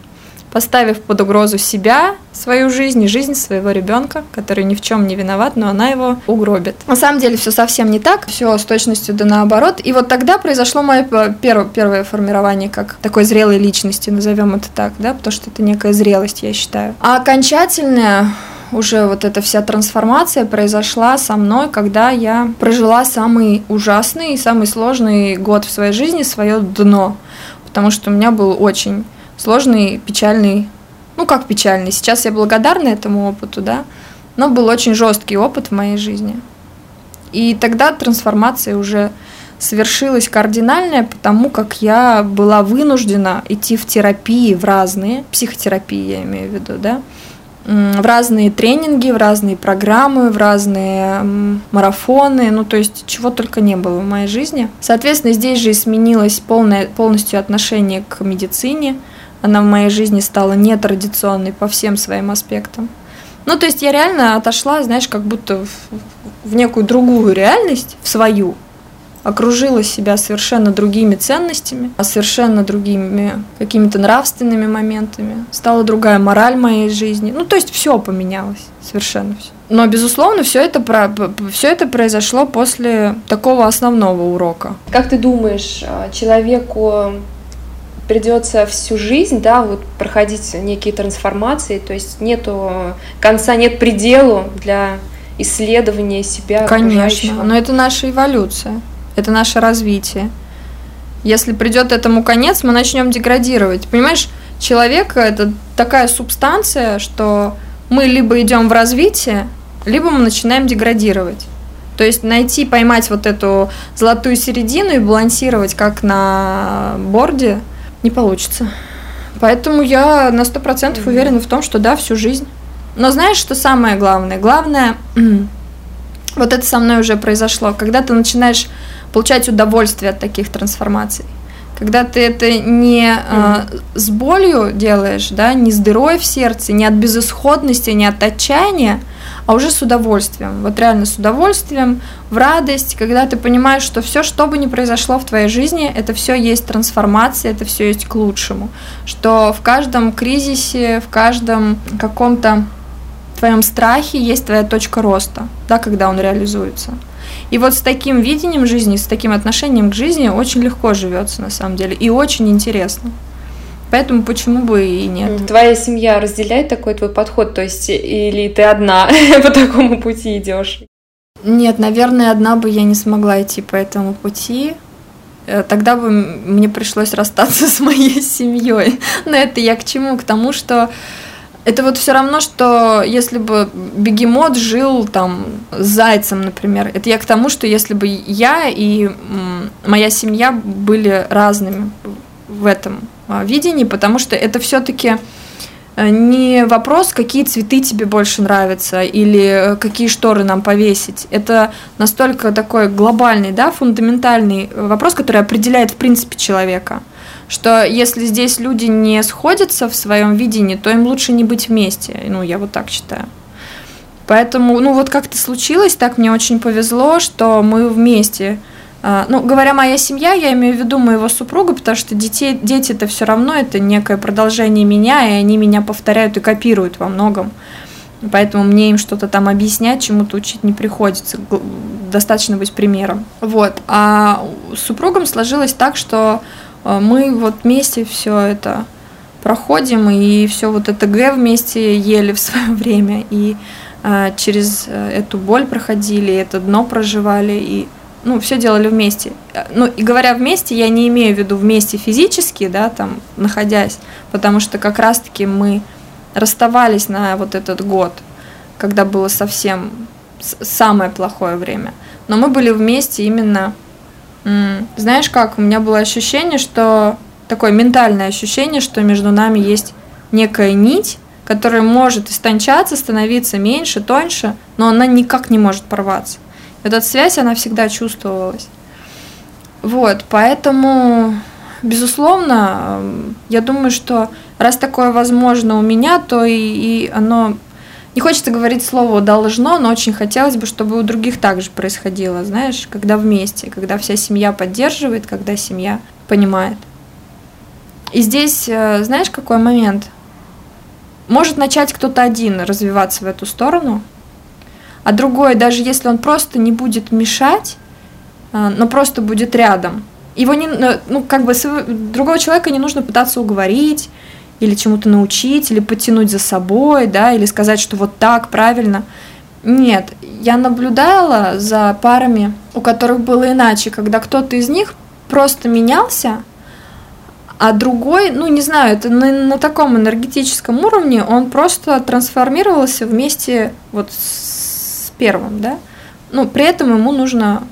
поставив под угрозу себя, свою жизнь и жизнь своего ребенка, который ни в чем не виноват, но она его угробит. На самом деле все совсем не так, все с точностью да наоборот. И вот тогда произошло мое первое, первое формирование как такой зрелой личности, назовем это так, да, потому что это некая зрелость, я считаю. А окончательная уже вот эта вся трансформация произошла со мной, когда я прожила самый ужасный и самый сложный год в своей жизни, свое дно, потому что у меня был очень сложный, печальный, ну как печальный, сейчас я благодарна этому опыту, да, но был очень жесткий опыт в моей жизни. И тогда трансформация уже совершилась кардинальная, потому как я была вынуждена идти в терапии, в разные, психотерапии я имею в виду, да, в разные тренинги, в разные программы, в разные марафоны, ну то есть чего только не было в моей жизни. Соответственно, здесь же и сменилось полное, полностью отношение к медицине. Она в моей жизни стала нетрадиционной по всем своим аспектам. Ну то есть я реально отошла, знаешь, как будто в, в некую другую реальность, в свою. Окружила себя совершенно другими ценностями, совершенно другими какими-то нравственными моментами. Стала другая мораль моей жизни. Ну, то есть все поменялось, совершенно все. Но, безусловно, все это, про, все это произошло после такого основного урока. Как ты думаешь, человеку придется всю жизнь, да, вот проходить некие трансформации, то есть нету конца, нет пределу для исследования себя? Конечно, но это наша эволюция. Это наше развитие. Если придет этому конец, мы начнем деградировать. Понимаешь, человек – это такая субстанция, что мы либо идем в развитие, либо мы начинаем деградировать. То есть найти, поймать вот эту золотую середину и балансировать, как на борде, не получится. Поэтому я на сто процентов mm-hmm. уверена в том, что да, всю жизнь. Но знаешь, что самое главное? Главное, вот это со мной уже произошло, когда ты начинаешь получать удовольствие от таких трансформаций. Когда ты это не mm-hmm. э, с болью делаешь, да, не с дырой в сердце, не от безысходности, не от отчаяния, а уже с удовольствием. Вот реально с удовольствием, в радость, когда ты понимаешь, что все, что бы ни произошло в твоей жизни, это все есть трансформация, это все есть к лучшему. Что в каждом кризисе, в каждом каком-то твоем страхе есть твоя точка роста, да, когда он реализуется. И вот с таким видением жизни, с таким отношением к жизни очень легко живется на самом деле и очень интересно. Поэтому почему бы и нет. Твоя семья разделяет такой твой подход, то есть или ты одна по такому пути идешь? Нет, наверное, одна бы я не смогла идти по этому пути. Тогда бы мне пришлось расстаться с моей семьей. Но это я к чему? К тому, что это вот все равно, что если бы бегемот жил там с зайцем, например. Это я к тому, что если бы я и моя семья были разными в этом видении, потому что это все-таки не вопрос, какие цветы тебе больше нравятся или какие шторы нам повесить. Это настолько такой глобальный, да, фундаментальный вопрос, который определяет в принципе человека. Что если здесь люди не сходятся в своем видении, то им лучше не быть вместе. Ну, я вот так считаю. Поэтому, ну, вот как-то случилось, так мне очень повезло, что мы вместе. Ну, говоря моя семья, я имею в виду моего супруга, потому что детей, дети-то все равно это некое продолжение меня, и они меня повторяют и копируют во многом. Поэтому мне им что-то там объяснять, чему-то учить не приходится. Достаточно быть примером. Вот. А с супругом сложилось так, что мы вот вместе все это проходим, и все вот это Г вместе ели в свое время, и э, через эту боль проходили, это дно проживали, и ну, все делали вместе. Ну, и говоря вместе, я не имею в виду вместе физически, да, там, находясь, потому что как раз-таки мы расставались на вот этот год, когда было совсем самое плохое время. Но мы были вместе именно. Знаешь как, у меня было ощущение, что такое ментальное ощущение, что между нами есть некая нить, которая может истончаться, становиться меньше, тоньше, но она никак не может порваться. И вот эта связь, она всегда чувствовалась. Вот, поэтому, безусловно, я думаю, что раз такое возможно у меня, то и, и оно... Не хочется говорить слово «должно», но очень хотелось бы, чтобы у других также происходило, знаешь, когда вместе, когда вся семья поддерживает, когда семья понимает. И здесь, знаешь, какой момент? может начать кто-то один развиваться в эту сторону, а другой, даже если он просто не будет мешать, но просто будет рядом, его не, ну, как бы другого человека не нужно пытаться уговорить или чему-то научить, или потянуть за собой, да, или сказать, что вот так правильно. Нет, я наблюдала за парами, у которых было иначе, когда кто-то из них просто менялся, а другой, ну не знаю, это на, на таком энергетическом уровне он просто трансформировался вместе вот с первым, да. Ну, при этом ему нужно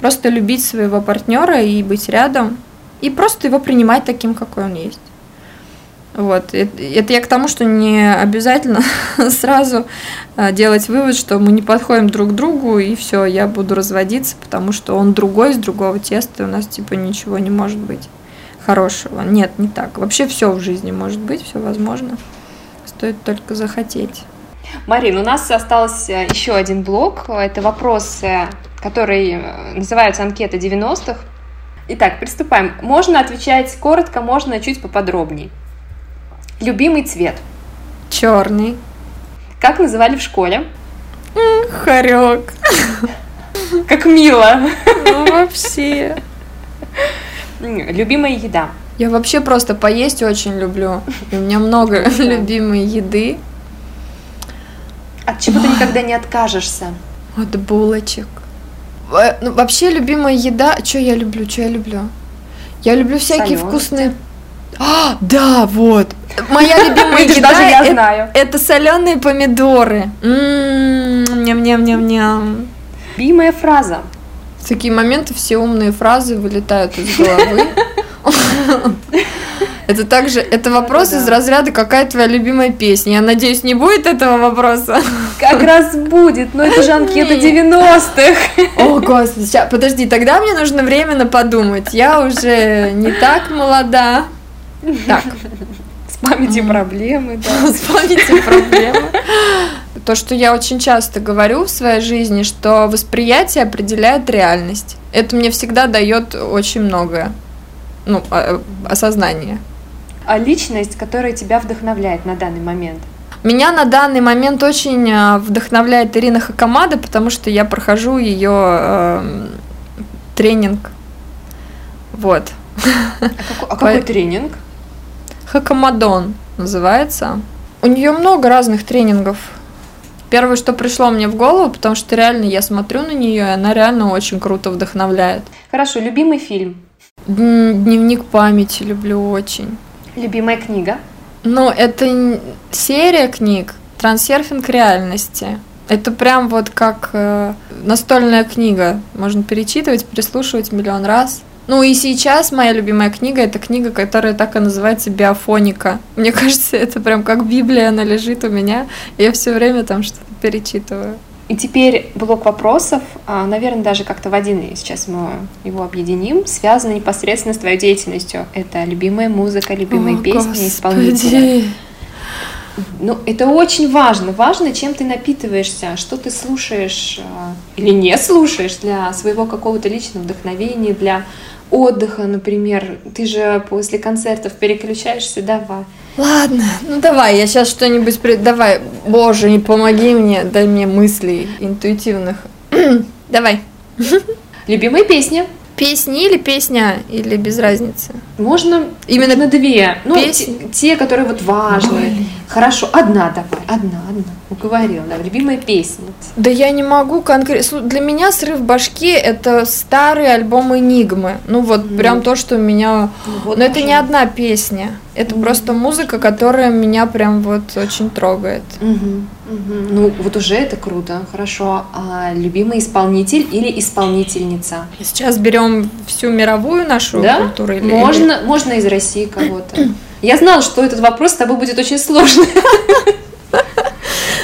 просто любить своего партнера и быть рядом, и просто его принимать таким, какой он есть. Вот. Это я к тому, что не обязательно сразу делать вывод, что мы не подходим друг к другу, и все, я буду разводиться, потому что он другой, из другого теста, у нас типа ничего не может быть хорошего. Нет, не так. Вообще все в жизни может быть, все возможно. Стоит только захотеть. Марин, у нас остался еще один блок. Это вопросы, которые называются «Анкета девяностых». Итак, приступаем. Можно отвечать коротко, можно чуть поподробнее. Любимый цвет? Черный. Как называли в школе? Хорек. Как мило. Ну, вообще. Любимая еда? Я вообще просто поесть очень люблю. И у меня много любимой еды. От чего ты никогда не откажешься? От булочек. Вообще любимая еда... Что я люблю? Что я люблю? Я люблю всякие вкусные... А, да, вот. Моя любимая еда – это соленые помидоры. Ням-ням-ням-ням. Любимая фраза. В такие моменты все умные фразы вылетают из головы. Это также, это вопрос из разряда «Какая твоя любимая песня?». Я надеюсь, не будет этого вопроса. Как раз будет, но это же анкета девяностых. О, господи, сейчас, подожди, тогда мне нужно временно подумать. Я уже не так молода. Так. С памятью проблемы, да. С памятью проблемы. То, что я очень часто говорю в своей жизни, что восприятие определяет реальность. Это мне всегда дает очень многое. Ну, осознание. А личность, которая тебя вдохновляет на данный момент? Меня на данный момент очень вдохновляет Ирина Хакамада, потому что я прохожу ее э, тренинг. Вот. А, как, а какой тренинг? Хакамадон называется. У нее много разных тренингов. Первое, что пришло мне в голову, потому что реально я смотрю на нее, и она реально очень круто вдохновляет. Хорошо, любимый фильм? Дневник памяти люблю очень. Любимая книга? Ну, это серия книг «Трансерфинг реальности». Это прям вот как настольная книга. Можно перечитывать, переслушивать миллион раз. Ну и сейчас моя любимая книга — это книга, которая так и называется «Биофоника». Мне кажется, это прям как Библия, она лежит у меня, и я все время там что-то перечитываю. И теперь блок вопросов, наверное, даже как-то в один, сейчас мы его объединим, связан непосредственно с твоей деятельностью. Это любимая музыка, любимые О, песни, Господи. Исполнители. Ну, это очень важно. Важно, чем ты напитываешься, что ты слушаешь или не слушаешь для своего какого-то личного вдохновения, для отдыха, например. Ты же после концертов переключаешься, давай. Ладно, ну давай, я сейчас что-нибудь... Пред... Давай, боже, не помоги мне, дай мне мыслей интуитивных. Давай. Любимые песни? Песни или песня, или без разницы? Можно именно на две. Ну, те, те, которые вот важные. Блин. Хорошо, одна давай, одна, одна. Уговорила, да, любимая песня. Да я не могу конкретно... Для меня срыв башки — это старые альбомы «Энигмы». Ну вот mm. прям то, что меня... Ну, вот Но это же. Не одна песня. Это mm. просто музыка, которая меня прям вот очень трогает. Mm-hmm. Mm-hmm. Ну вот уже это круто, хорошо. А любимый исполнитель или исполнительница? Сейчас берем всю мировую нашу да? культуру? Или... Можно, можно из России кого-то. Я знала, что этот вопрос с тобой будет очень сложный.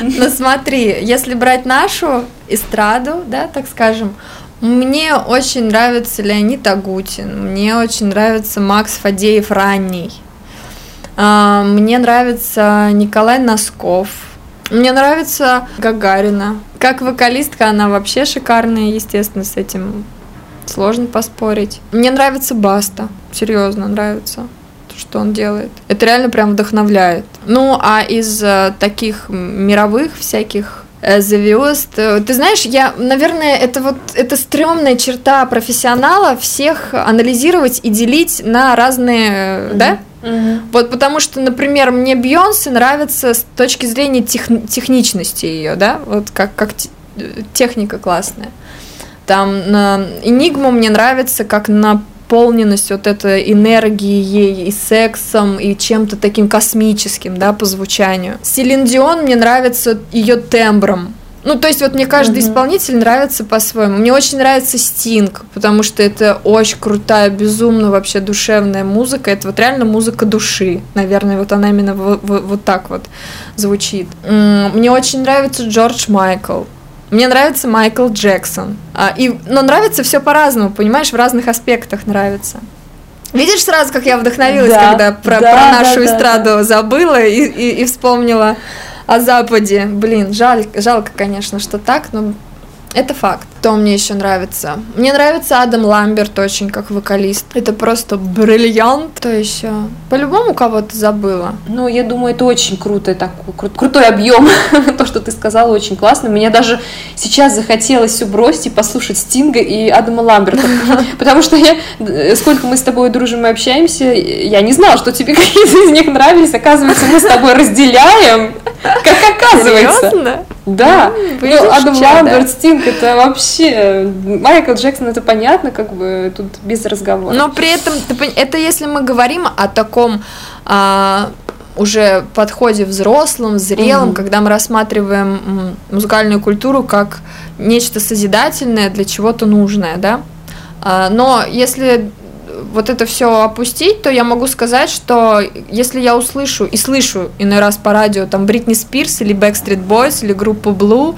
Но смотри, если брать нашу эстраду, да, так скажем, мне очень нравится Леонид Агутин, мне очень нравится Макс Фадеев ранний, мне нравится Николай Носков, мне нравится Гагарина. Как вокалистка она вообще шикарная, естественно, с этим сложно поспорить. Мне нравится Баста, серьезно нравится. что он делает. Это реально прям вдохновляет. Ну, а из таких мировых всяких звезд, ты знаешь, я, наверное, это вот это стрёмная черта профессионала — всех анализировать и делить на разные, mm-hmm. да? Mm-hmm. Вот потому что, например, мне Бейонсе нравится с точки зрения тех, техничности ее, да, вот как, как те, техника классная. Там Энигма мне нравится как наполненность вот этой энергией и сексом, и чем-то таким космическим, да, по звучанию. Селин Дион мне нравится ее тембром. Ну, то есть вот мне каждый mm-hmm. исполнитель нравится по-своему. Мне очень нравится Стинг, потому что это очень крутая, безумно вообще душевная музыка. Это вот реально музыка души. Наверное, вот она именно в- в- вот так вот звучит. Мне очень нравится Джордж Майкл. Мне нравится Майкл Джексон. А, и, но нравится все по-разному, понимаешь, в разных аспектах нравится. Видишь сразу, как я вдохновилась, да, когда про, да, про нашу да, эстраду да. забыла и, и, и вспомнила о Западе. Блин, жаль, жалко, конечно, что так, но это факт. Кто мне еще нравится? Мне нравится Адам Ламберт очень, как вокалист. Это просто бриллиант. Кто еще? По-любому кого-то забыла. Ну, я думаю, это очень круто, такой кру- крутой объем. То, что ты сказала, очень классно. Мне даже сейчас захотелось все бросить и послушать Стинга и Адама Ламберта. Потому что я, сколько мы с тобой дружим и общаемся, я не знала, что тебе какие-то из них нравились. Оказывается, мы с тобой разделяем. Как оказывается. Серьезно? Да. Ну, Адам Ламберт, Стинг, это вообще... Майкл Джексон, это понятно, как бы тут без разговора. Но при этом, это если мы говорим о таком а, уже подходе взрослым, зрелым, mm-hmm. когда мы рассматриваем музыкальную культуру как нечто созидательное, для чего-то нужное, да? А, но если вот это все опустить, то я могу сказать, что если я услышу, и слышу иной раз по радио, там, Бритни Спирс или Backstreet Boys, или группу Blue,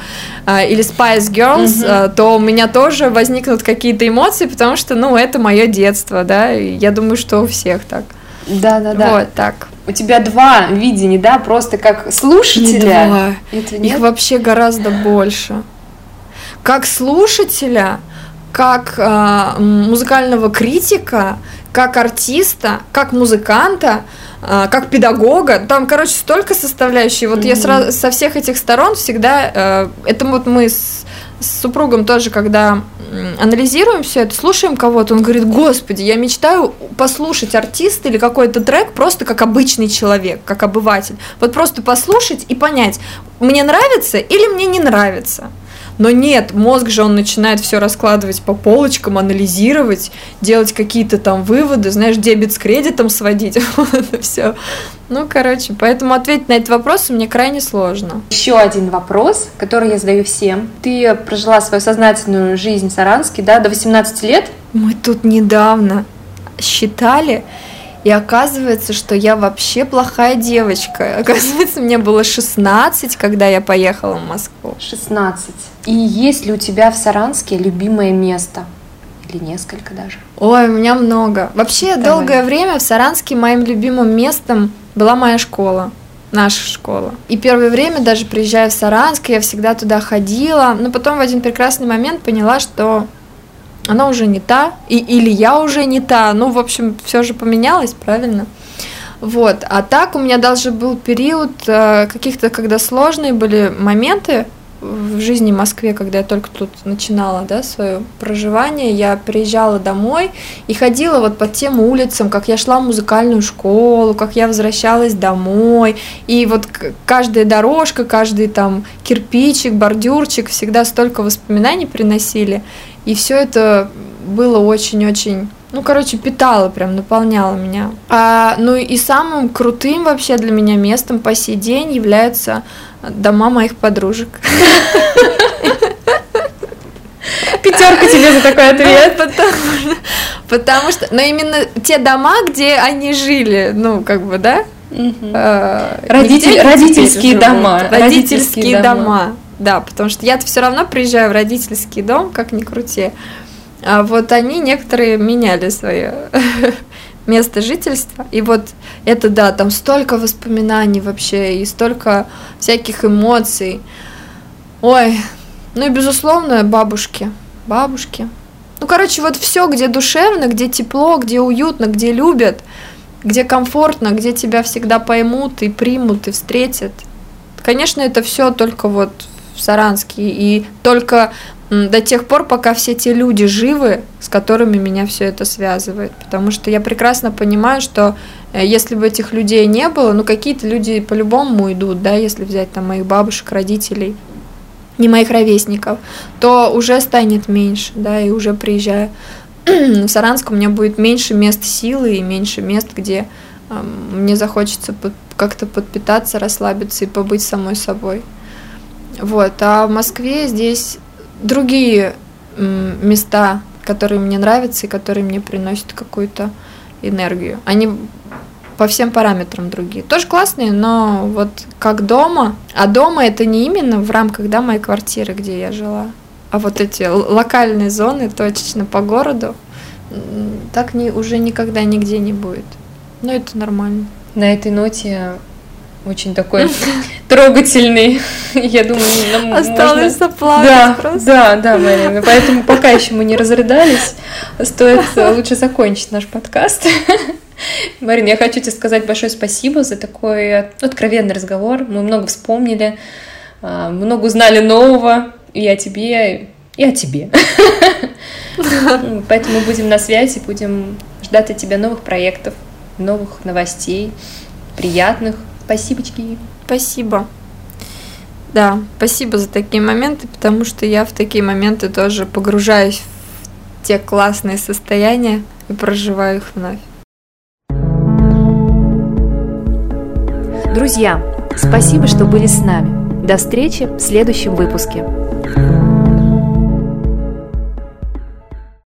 или Spice Girls, mm-hmm. то у меня тоже возникнут какие-то эмоции, потому что, ну, это мое детство, да, и я думаю, что у всех так. Да-да-да. Вот так. У тебя два видения, да, просто как слушателя. Не два. Их вообще гораздо больше. Как слушателя... как э, музыкального критика, как артиста, как музыканта, э, как педагога. Там, короче, столько составляющих. Вот mm-hmm. я сразу со всех этих сторон всегда... Э, это вот мы с, с супругом тоже, когда анализируем все это, слушаем кого-то, он говорит: господи, я мечтаю послушать артиста или какой-то трек просто как обычный человек, как обыватель. Вот просто послушать и понять, мне нравится или мне не нравится. Но нет, мозг же, он начинает все раскладывать по полочкам, анализировать, делать какие-то там выводы, знаешь, дебет с кредитом сводить, вот это все. Ну, короче, поэтому ответить на этот вопрос мне крайне сложно. Еще один вопрос, который я задаю всем. Ты прожила свою сознательную жизнь в Саранске, да, до восемнадцати лет? Мы тут недавно считали, и оказывается, что я вообще плохая девочка. Оказывается, мне было шестнадцать, когда я поехала в Москву. шестнадцать. И есть ли у тебя в Саранске любимое место? Или несколько даже? Ой, у меня много. Вообще, Давай. долгое время в Саранске моим любимым местом была моя школа. Наша школа. И первое время, даже приезжая в Саранск, я всегда туда ходила. Но потом в один прекрасный момент поняла, что... она уже не та, и, или я уже не та, ну, в общем, все же поменялось, правильно? Вот, а так у меня даже был период э, каких-то, когда сложные были моменты в жизни в Москве, когда я только тут начинала, да, свое проживание, я приезжала домой и ходила вот по тем улицам, как я шла в музыкальную школу, как я возвращалась домой, и вот каждая дорожка, каждый там кирпичик, бордюрчик всегда столько воспоминаний приносили, и все это было очень-очень, ну, короче, питало прям, наполняло меня. А, ну, и самым крутым вообще для меня местом по сей день являются дома моих подружек. Пятерка тебе за такой ответ. Потому что, но именно те дома, где они жили, ну, как бы, да? Родительские дома. Родительские дома. Да, потому что я-то все равно приезжаю в родительский дом, как ни крути. А вот они, некоторые, меняли свое место жительства. И вот это, да, там столько воспоминаний вообще и столько всяких эмоций. Ой, ну и, безусловно, бабушки. Бабушки. Ну, короче, вот все, где душевно, где тепло, где уютно, где любят. где комфортно, где тебя всегда поймут и примут, и встретят. Конечно, это все только вот в Саранске, и только до тех пор, пока все те люди живы, с которыми меня все это связывает. Потому что я прекрасно понимаю, что если бы этих людей не было, ну какие-то люди по-любому уйдут, да, если взять там моих бабушек, родителей, не моих ровесников, то уже станет меньше, да, и уже приезжая в Саранск, у меня будет меньше мест силы и меньше мест, где э, мне захочется под, как-то подпитаться, расслабиться и побыть самой собой. Вот. А в Москве здесь другие э, места, которые мне нравятся и которые мне приносят какую-то энергию. Они по всем параметрам другие. Тоже классные, но вот как дома. А дома это не именно в рамках, да, моей квартиры, где я жила. А вот эти локальные зоны, точечно по городу, так не, уже никогда нигде не будет. Но это нормально. На этой ноте очень такой трогательный, я думаю, нам осталось заплакать просто. Да, да, Марина, поэтому пока еще мы не разрыдались, стоит лучше закончить наш подкаст. Марина, я хочу тебе сказать большое спасибо за такой откровенный разговор. Мы много вспомнили, много узнали нового. И о тебе, и о тебе. Поэтому будем на связи, будем ждать от тебя новых проектов, новых новостей, приятных. Спасибочки. Спасибо. Да, спасибо за такие моменты, потому что я в такие моменты тоже погружаюсь в те классные состояния и проживаю их вновь. Друзья, спасибо, что были с нами. До встречи в следующем выпуске.